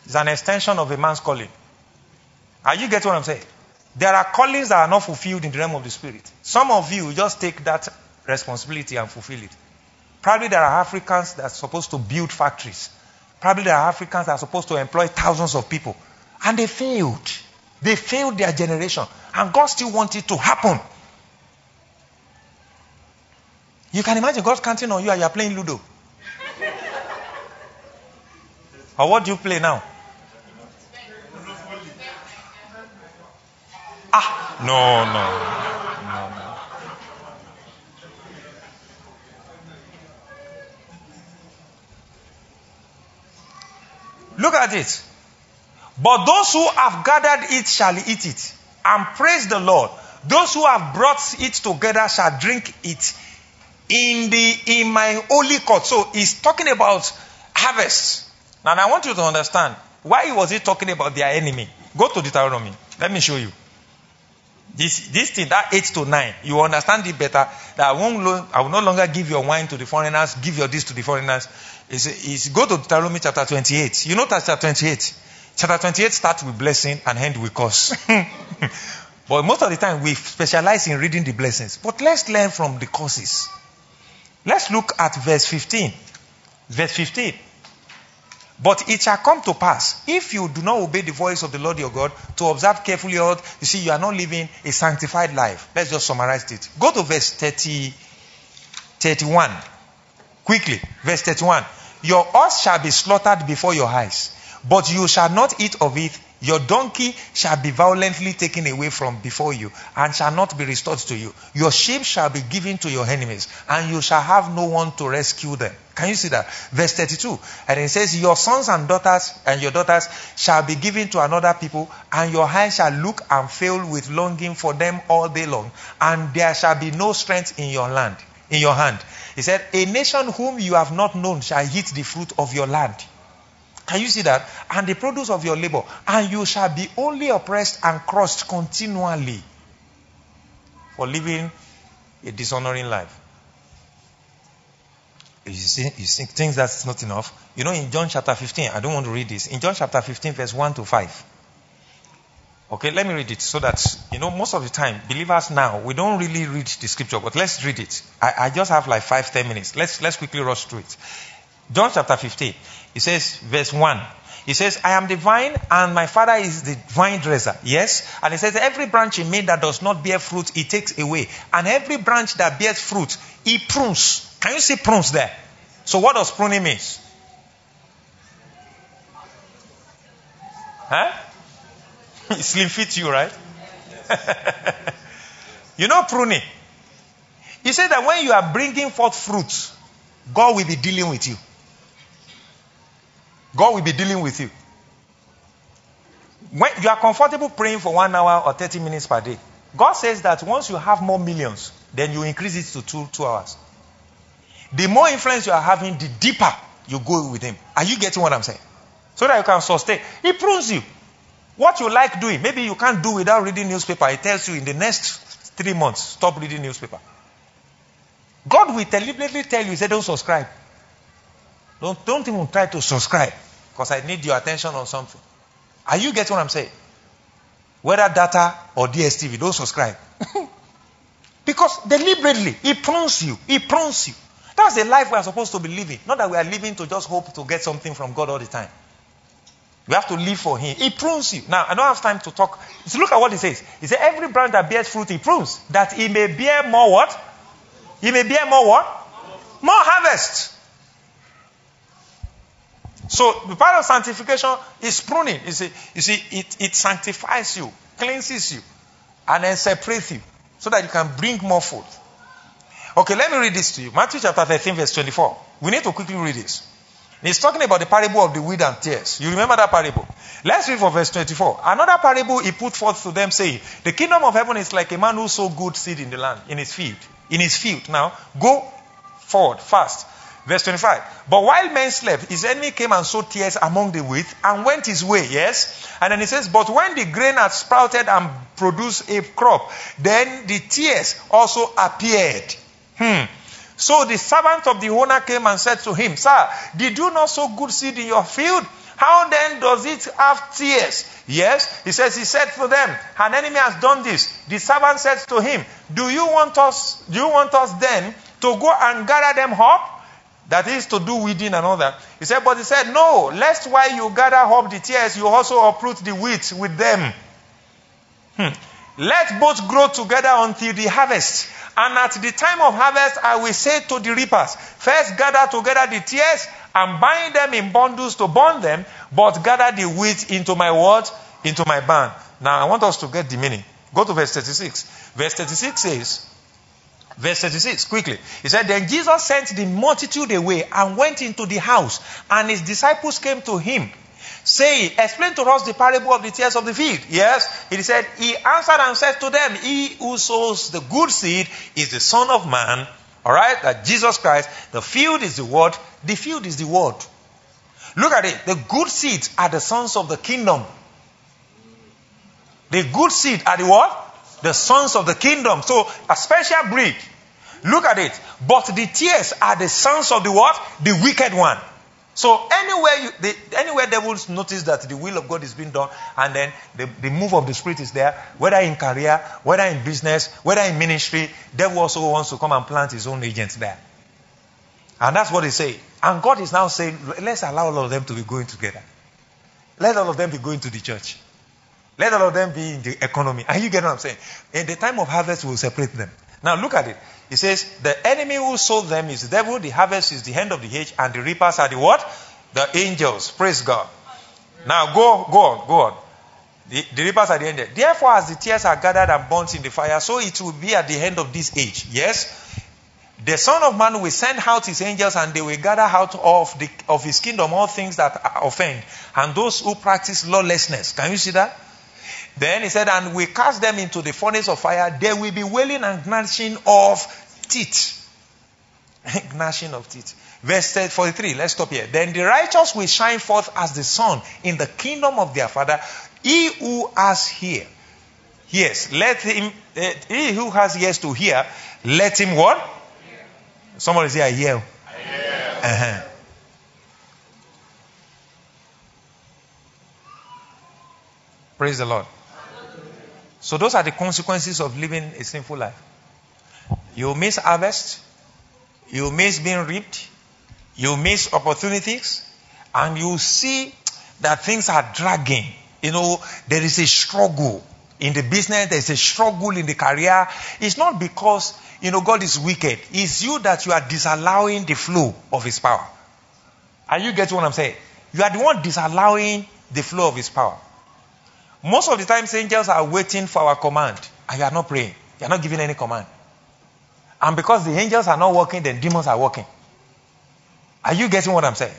It's an extension of a man's calling. Are you getting what I'm saying? There are callings that are not fulfilled in the realm of the Spirit. Some of you just take that responsibility and fulfill it. Probably there are Africans that are supposed to build factories. Probably there are Africans that are supposed to employ thousands of people. And they failed. They failed their generation. And God still wanted it to happen. You can imagine God counting on you and you are playing Ludo. Or what do you play now? Ah, no, no. Look at it. But those who have gathered it shall eat it. and praise the Lord. Those who have brought it together shall drink it in the in my holy court. So he's talking about harvest. Now I want you to understand, why was he talking about their enemy? Go to Deuteronomy. Let me show you. This this thing, that eight to nine, you understand it better. That I won't lo- I will no longer give your wine to the foreigners, give your this to the foreigners. It's, it's, go to Deuteronomy chapter twenty-eight. You know chapter twenty-eight. Chapter twenty-eight starts with blessing and end with curse. But most of the time we specialize in reading the blessings. But let's learn from the curses. Let's look at verse fifteen. Verse fifteen. But it shall come to pass, if you do not obey the voice of the Lord your God, to observe carefully all, you see, you are not living a sanctified life. Let's just summarize it. Go to verse thirty, thirty-one. Quickly, verse thirty-one. Your ox shall be slaughtered before your eyes, but you shall not eat of it. Your donkey shall be violently taken away from before you, and shall not be restored to you. Your sheep shall be given to your enemies, and you shall have no one to rescue them. Can you see that? Verse thirty-two. And it says, your sons and daughters and your daughters shall be given to another people, and your eyes shall look and fail with longing for them all day long, and there shall be no strength in your land, in your hand. He said, a nation whom you have not known shall eat the fruit of your land. Can you see that? And the produce of your labor. And you shall be only oppressed and crushed continually for living a dishonoring life. You see, you see things that's not enough. You know, in John chapter fifteen, I don't want to read this. In John chapter fifteen, verse one to five. Okay, let me read it so that, you know, most of the time, believers now, we don't really read the scripture, but let's read it. I, I just have like five, ten minutes. Let's, let's quickly rush through it. John chapter fifteen, it says, verse one, it says, I am the vine and my Father is the vine dresser. Yes? And it says, every branch in me that does not bear fruit, he takes away. And every branch that bears fruit, he prunes. Can you see prunes there? So what does pruning mean? Huh? It slim fits you, right? You know pruning. He said that when you are bringing forth fruit, God will be dealing with you. God will be dealing with you. When you are comfortable praying for one hour or thirty minutes per day, God says that once you have more millions, then you increase it to two, two hours. The more influence you are having, the deeper you go with Him. Are you getting what I'm saying? So that you can sustain. He prunes you. What you like doing, maybe you can't do without reading newspaper. He tells you in the next three months, stop reading newspaper. God will deliberately tell you, say, don't subscribe. Don't, don't even try to subscribe, because I need your attention on something. Are you getting what I'm saying? Whether data or D S T V, don't subscribe. Because deliberately, He prunes you. He prunes you. That's the life we are supposed to be living. Not that we are living to just hope to get something from God all the time. We have to live for Him. He prunes you. Now, I don't have time to talk. So look at what He says. He says, every branch that bears fruit, He prunes, that He may bear more what? He may bear more what? More harvest. So the part of sanctification is pruning. You see, you see it, it sanctifies you, cleanses you, and then separates you so that you can bring more fruit. Okay, let me read this to you. Matthew chapter thirteen, verse twenty-four. We need to quickly read this. He's talking about the parable of the wheat and tares. You remember that parable? Let's read for verse twenty-four. Another parable He put forth to them, saying, the kingdom of heaven is like a man who sowed good seed in the land, in his field. In his field. Now, go forward fast. Verse twenty-five. But while men slept, his enemy came and sowed tares among the wheat and went his way. Yes? And then he says, but when the grain had sprouted and produced a crop, then the tares also appeared. Hmm. So the servant of the owner came and said to him, sir, did you not sow good seed in your field? How then does it have tares? Yes, he says, he said to them, an enemy has done this. The servant said to him, do you want us, do you want us then to go and gather them up? That is to do weeding and all that. He said, but he said, no, lest while you gather up the tares, you also uproot the wheat with them. Hmm. Let both grow together until the harvest. And at the time of harvest, I will say to the reapers, first gather together the tares and bind them in bundles to burn them, but gather the wheat into my what? Into my barn. Now, I want us to get the meaning. Go to verse thirty-six. Verse thirty-six says, verse thirty-six, quickly. He said, then Jesus sent the multitude away and went into the house, and his disciples came to him. saying, explain to us the parable of the tares of the field. Yes, he said, he answered and said to them, he who sows the good seed is the Son of Man. All right, that Jesus Christ. The field is the word. The field is the word. Look at it. The good seeds are the sons of the kingdom. The good seed are the what? The sons of the kingdom. So, a special breed. Look at it. But the tares are the sons of the what? The wicked one. So, anywhere you, the, anywhere devils notice that the will of God is being done, and then the, the move of the Spirit is there, whether in career, whether in business, whether in ministry, devil also wants to come and plant his own agents there. And that's what they say. And God is now saying, let's allow all of them to be going together. Let all of them be going to the church. Let all of them be in the economy. And you get what I'm saying? In the time of harvest, we'll separate them. Now, look at it. It says, the enemy who sold them is the devil, the harvest is the end of the age, and the reapers are the what? The angels. Praise God. Now, go, go on, go on. The, the reapers are the angels. Therefore, as the tares are gathered and burnt in the fire, so it will be at the end of this age. Yes? The Son of Man will send out his angels, and they will gather out of, the, of his kingdom all things that offend, and those who practice lawlessness. Can you see that? Then he said, and we cast them into the furnace of fire. There will be wailing and gnashing of teeth. Gnashing of teeth. Verse forty-three. Let's stop here. Then the righteous will shine forth as the sun in the kingdom of their Father. He who has ear, yes, let him. Uh, he who has ears to hear, let him what? Hear. Somebody say, I hear. I hear. Uh-huh. Praise the Lord. So those are the consequences of living a sinful life. You miss harvest, you miss being reaped, you miss opportunities, and you see that things are dragging. You know, there is a struggle in the business, there is a struggle in the career. It's not because, you know, God is wicked. It's you that you are disallowing the flow of His power. Are you getting what I'm saying? You are the one disallowing the flow of His power. Most of the times, angels are waiting for our command, and you are not praying. You are not giving any command. And because the angels are not working, then demons are working. Are you getting what I'm saying?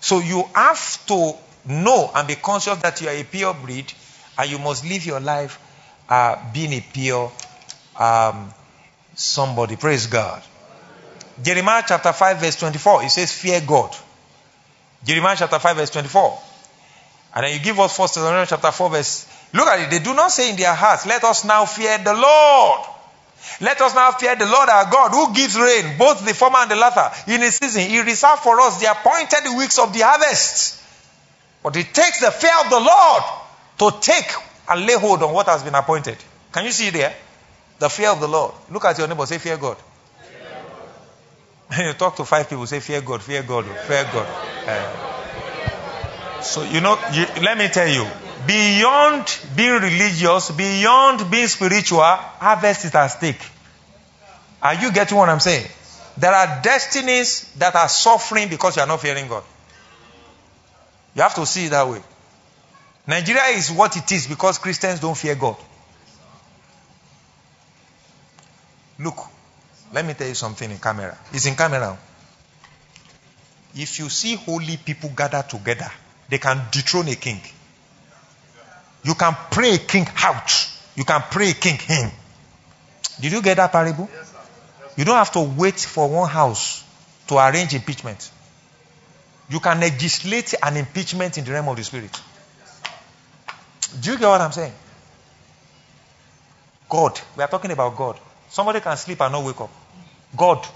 So you have to know and be conscious that you are a pure breed, and you must live your life uh, being a pure um, somebody. Praise God. Jeremiah chapter five verse twenty-four. It says, fear God. Jeremiah chapter five verse twenty-four. And then you give us First Thessalonians chapter four verse. Look at it. They do not say in their hearts, let us now fear the Lord. Let us now fear the Lord our God, who gives rain, both the former and the latter, in a season. He reserved for us the appointed weeks of the harvest. But it takes the fear of the Lord to take and lay hold on what has been appointed. Can you see there? The fear of the Lord. Look at your neighbor. Say, fear God. Fear God. You talk to five people. Say, fear God. Fear God. Fear God. Uh, So, you know, you, let me tell you, beyond being religious, beyond being spiritual, harvest is at stake. Are you getting what I'm saying? There are destinies that are suffering because you are not fearing God. You have to see it that way. Nigeria is what it is because Christians don't fear God. Look, let me tell you something in camera. It's in camera. If you see holy people gather together, they can dethrone a king. You can pray a king out. You can pray a king in. Did you get that parable? Yes, sir. Yes, sir. You don't have to wait for one house to arrange impeachment. You can legislate an impeachment in the realm of the spirit. Do you get what I'm saying? God. We are talking about God. Somebody can sleep and not wake up. God.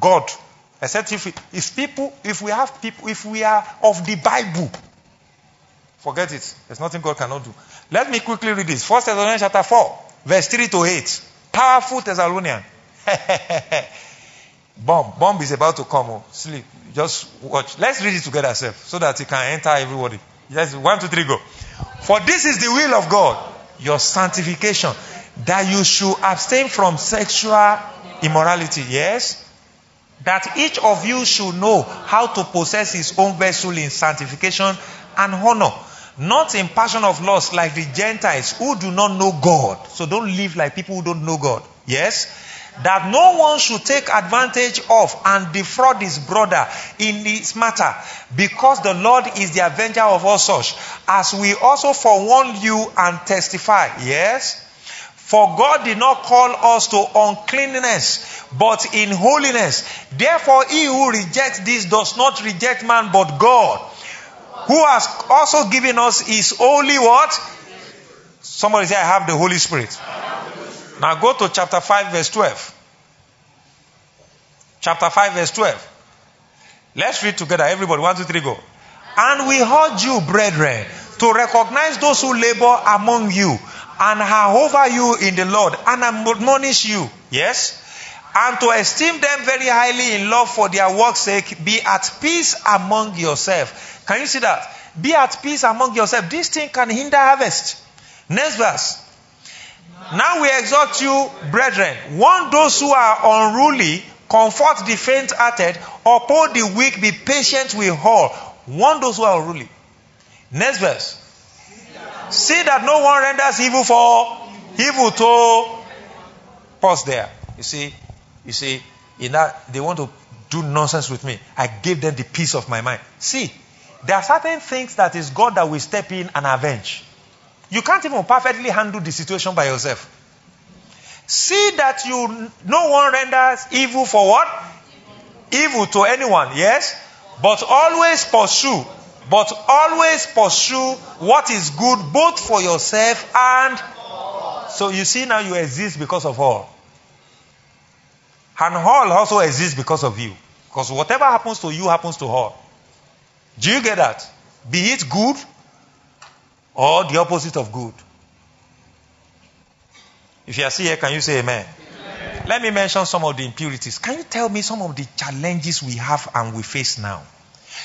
God. Except if, we, if people, if we have people, if we are of the Bible, forget it. There's nothing God cannot do. Let me quickly read this. First Thessalonians chapter four, verse three to eight. Powerful Thessalonian. Bomb, bomb is about to come. Oh, sleep. Just watch. Let's read it together, sir, so that it can enter everybody. Yes, one, two, three, go. For this is the will of God, your sanctification, that you should abstain from sexual immorality. Yes. That each of you should know how to possess his own vessel in sanctification and honor, not in passion of lust like the Gentiles who do not know God. So don't live like people who don't know God. Yes? that no one should take advantage of and defraud his brother in this matter, because the Lord is the avenger of all such, as we also forewarned you and testify. Yes, for God did not call us to uncleanness, but in holiness. Therefore, he who rejects this does not reject man, but God, who has also given us his holy what? Somebody say, I have the Holy Spirit. Now go to chapter five, verse twelve. Chapter five, verse twelve. Let's read together. Everybody, one, two, three, go. And we urge you, brethren, to recognize those who labor among you and are over you in the Lord, and admonish you. Yes? And to esteem them very highly in love for their work's sake. Be at peace among yourself. Can you see that? Be at peace among yourself. This thing can hinder harvest. Next verse. Now we exhort you, brethren, warn those who are unruly, comfort the faint-hearted, uphold the weak, be patient with all. Warn those who are unruly. Next verse. See that no one renders evil for evil to. Pause there. You see, you see, in that they want to do nonsense with me. I gave them the peace of my mind. See, there are certain things that is God that will step in and avenge. You can't even perfectly handle the situation by yourself. See that you no one renders evil for what? Evil, evil to anyone, yes? But always pursue, but always pursue what is good both for yourself and all. So you see now you exist because of all. And all also exists because of you. Because whatever happens to you happens to all. Do you get that? Be it good or the opposite of good. If you are still here, can you say amen? Amen? Let me mention some of the impurities. Can you tell me some of the challenges we have and we face now?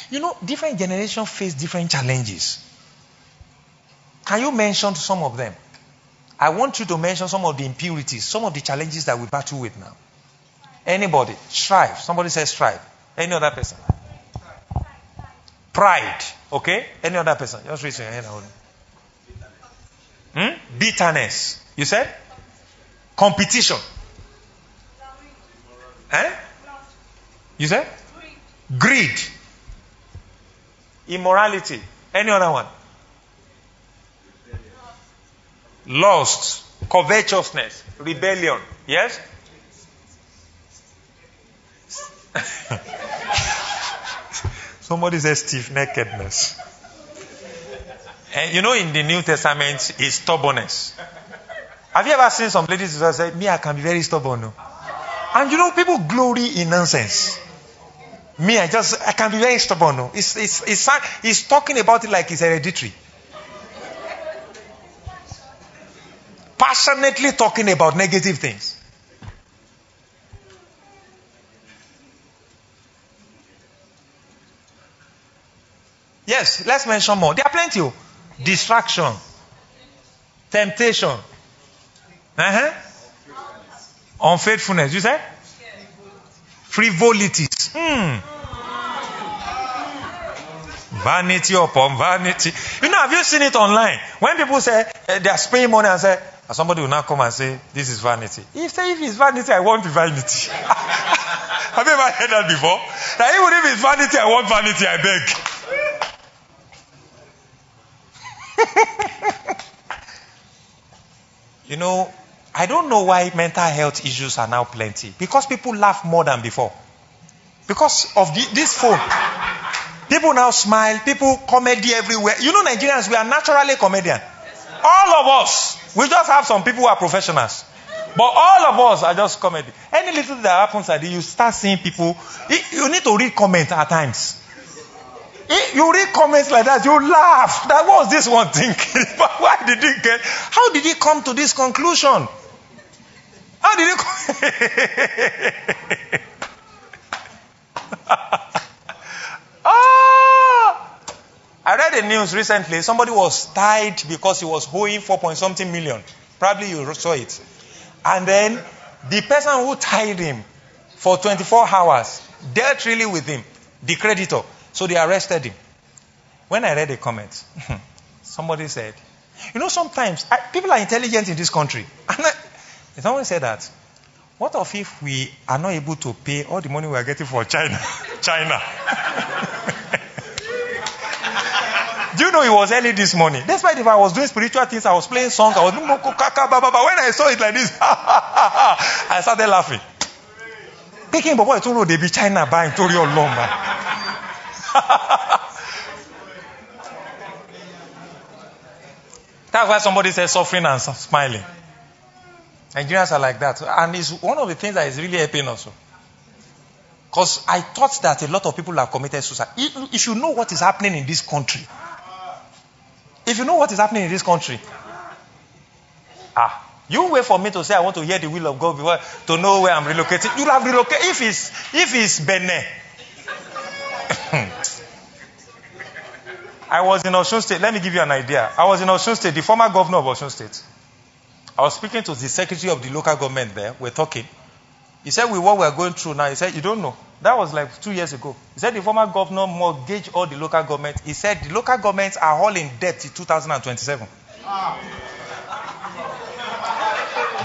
You know, different generations face different challenges. Can you mention some of them? I want you to mention some of the impurities, some of the challenges that we battle with now. Anybody? Strive. Somebody says strive. Any other person? Pride. Okay? Any other person? Just raise your hand. Hmm? Bitterness. You said? Competition. Eh? You said? Greed. Immorality. Any other one? Lust. Covetousness. Rebellion. Yes? Somebody says stiff-neckedness. And you know, in the New Testament, is stubbornness. Have you ever seen some ladies who say, me, I can be very stubborn. No? And you know, people glory in nonsense. Me, I just, I can be very stubborn. No? It's, it's, it's, it's talking about it like it's hereditary. Passionately talking about negative things. Yes, let's mention more. There are plenty of distraction, temptation, uh-huh. unfaithfulness. You said frivolities, hmm. vanity upon vanity. You know, have you seen it online? When people say uh, they are spending money and say, and somebody will now come and say, "This is vanity." If say if it's vanity, I want the vanity. Have you ever heard that before? That even if it's vanity, I want vanity. I beg. You know, I don't know why mental health issues are now plenty. Because people laugh more than before. Because of the, this phone. People now smile. People comedy everywhere. You know, Nigerians, we are naturally comedians. All of us. We just have some people who are professionals. But all of us are just comedy. Any little thing that happens, you start seeing people. You need to read comments at times. You read comments like that, you laugh. That was this one thinking. But why did he get? How did he come to this conclusion? How did he come? ah! I read the news recently. Somebody was tied because he was owing four point something million. Probably you saw it. And then the person who tied him for twenty-four hours dealt really with him, the creditor. So they arrested him. When I read the comments, somebody said, you know, sometimes I, people are intelligent in this country. And I, someone said that What of if we are not able to pay all the money we are getting for China? China. Do you know it was early this morning? That's why if I was doing spiritual things, I was playing songs, I was doing kaka baba. When I saw it like this, I started laughing. Thinking, but what tomorrow they be China buying to your lumber. That's why somebody says suffering and smiling. Nigerians are like that. And it's one of the things that is really helping also. Because I thought that a lot of people have committed suicide. If you know what is happening in this country, if you know what is happening in this country, ah, you wait for me to say I want to hear the will of God before, to know where I'm relocating. You'll have relocated. If it's, if it's Benin. I was in Osun State. Let me give you an idea. I was in Osun State, the former governor of Osun State. I was speaking to the secretary of the local government there. We're talking. He said, with what we're going through now, he said, you don't know. That was like two years ago. He said, the former governor mortgaged all the local governments. He said, the local governments are all in debt in two thousand twenty-seven. Wow.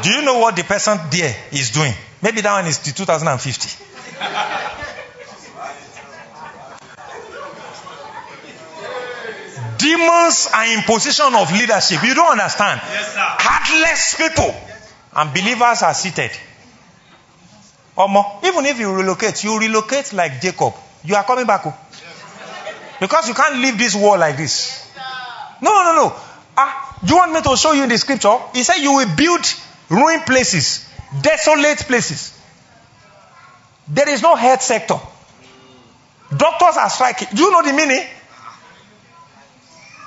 Do you know what the person there is doing? Maybe that one is the two thousand fifty. Demons are in position of leadership. You don't understand. Yes, sir. Heartless people. And believers are seated. Omo, even if you relocate, you relocate like Jacob. You are coming back. Because you can't leave this world like this. No, no, no. Ah, do you want me to show you in the scripture? He said you will build ruined places, desolate places. There is no health sector. Doctors are striking. Do you know the meaning?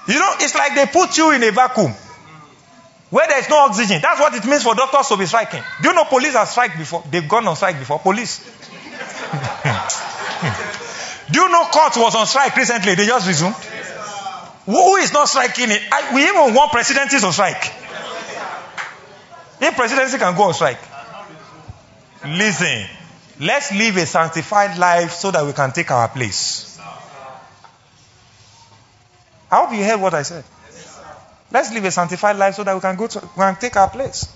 You know, it's like they put you in a vacuum where there is no oxygen. That's what it means for doctors to be striking. Do you know police have strike before? They've gone on strike before. Police. Do you know court was on strike recently? They just resumed. Who is not striking it? I, we even want presidencies on strike. If presidency can go on strike. Listen, let's live a sanctified life so that we can take our place. I hope you heard what I said. Let's live a sanctified life so that we can go to, we can take our place.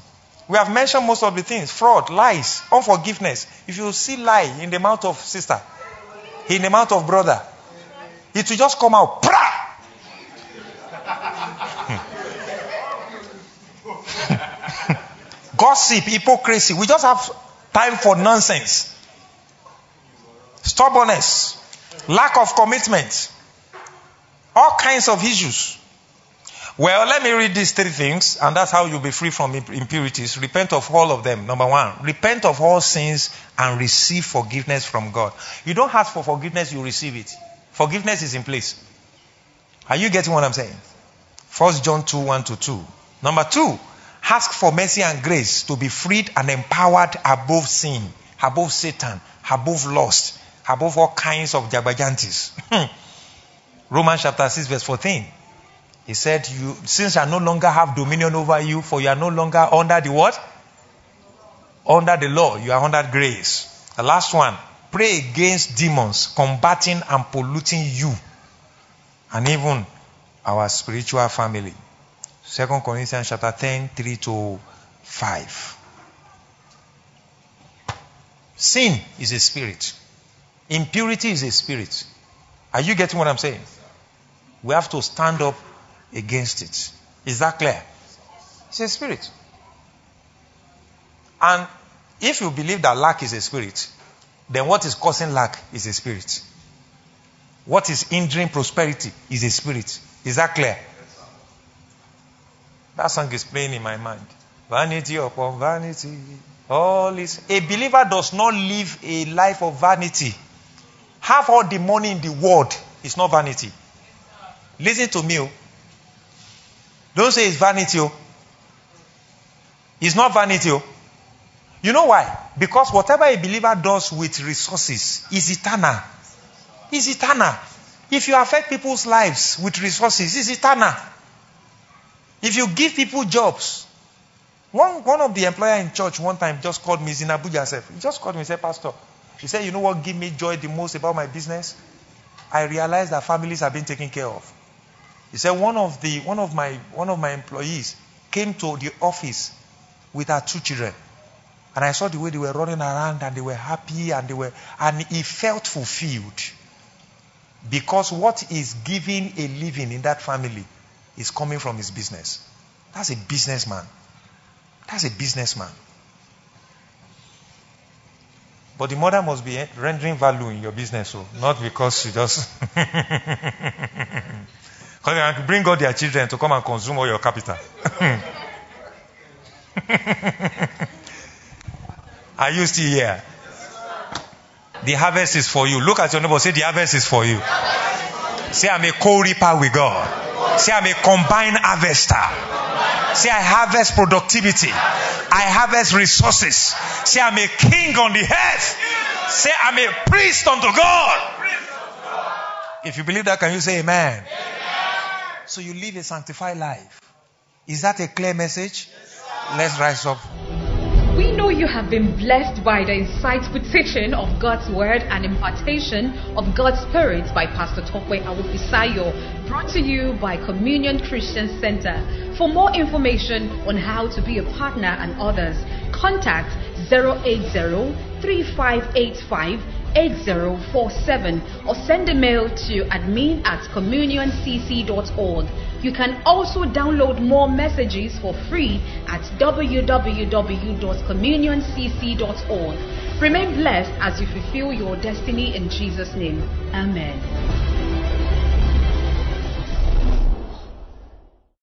We have mentioned most of the things. Fraud, lies, unforgiveness. If you see lie in the mouth of sister, in the mouth of brother, it will just come out. Pra! Gossip, hypocrisy. We just have time for nonsense. Stubbornness. Lack of commitment. All kinds of issues. Well, let me read these three things, and that's how you'll be free from impurities. Repent of all of them. Number one, repent of all sins and receive forgiveness from God. You don't ask for forgiveness, you receive it. Forgiveness is in place. Are you getting what I'm saying? First John two, one to two. Number two, ask for mercy and grace to be freed and empowered above sin, above Satan, above lust, above all kinds of jabajantis. Romans chapter six, verse fourteen. He said, you, since I no longer have dominion over you, for you are no longer under the what? Under the law. You are under grace. The last one. Pray against demons, combating and polluting you. And even our spiritual family. Second Corinthians chapter ten, three to five. Sin is a spirit. Impurity is a spirit. Are you getting what I'm saying? We have to stand up against it. Is that clear? It's a spirit. And if you believe that lack is a spirit, then what is causing lack is a spirit. What is hindering prosperity is a spirit. Is that clear? That song is playing in my mind. Vanity upon vanity. All is. A believer does not live a life of vanity. Have all the money in the world. It's not vanity. Listen to me. Don't say it's vanity. It's not vanity. You know why? Because whatever a believer does with resources is eternal. It's eternal. If you affect people's lives with resources, it's eternal. If you give people jobs. One, one of the employer in church one time just called me, in Abuja herself. He just called me and said, Pastor, he said, you know what gave me joy the most about my business? I realized that families have been taken care of. He said one of the one of my one of my employees came to the office with her two children. And I saw the way they were running around and they were happy and they were, and he felt fulfilled. Because what is giving a living in that family is coming from his business. That's a businessman. That's a businessman. But the mother must be rendering value in your business, so not because she just... Because they can bring all their children to come and consume all your capital. Are you still here? The harvest is for you. Look at your neighbor. Say, the harvest is for you. Is for you. Say, I'm a co-reaper with God. Say, I'm a combined harvester. Say, I harvest productivity. I harvest resources. Say, I'm a king on the earth. Say, I'm a priest unto God. If you believe that, can you say amen? Amen. So you live a sanctified life. Is that a clear message? Yes, sir. Let's rise up. We know you have been blessed by the insightful teaching of God's word and impartation of God's spirit by Pastor Tope Awofisayo, brought to you by Communion Christian Center. For more information on how to be a partner and others, contact zero eight zero, three five eight five, eight zero four seven or send a mail to admin at communioncc.org. You can also download more messages for free at w w w dot communion c c dot org. Remain blessed as you fulfill your destiny in Jesus' name. Amen.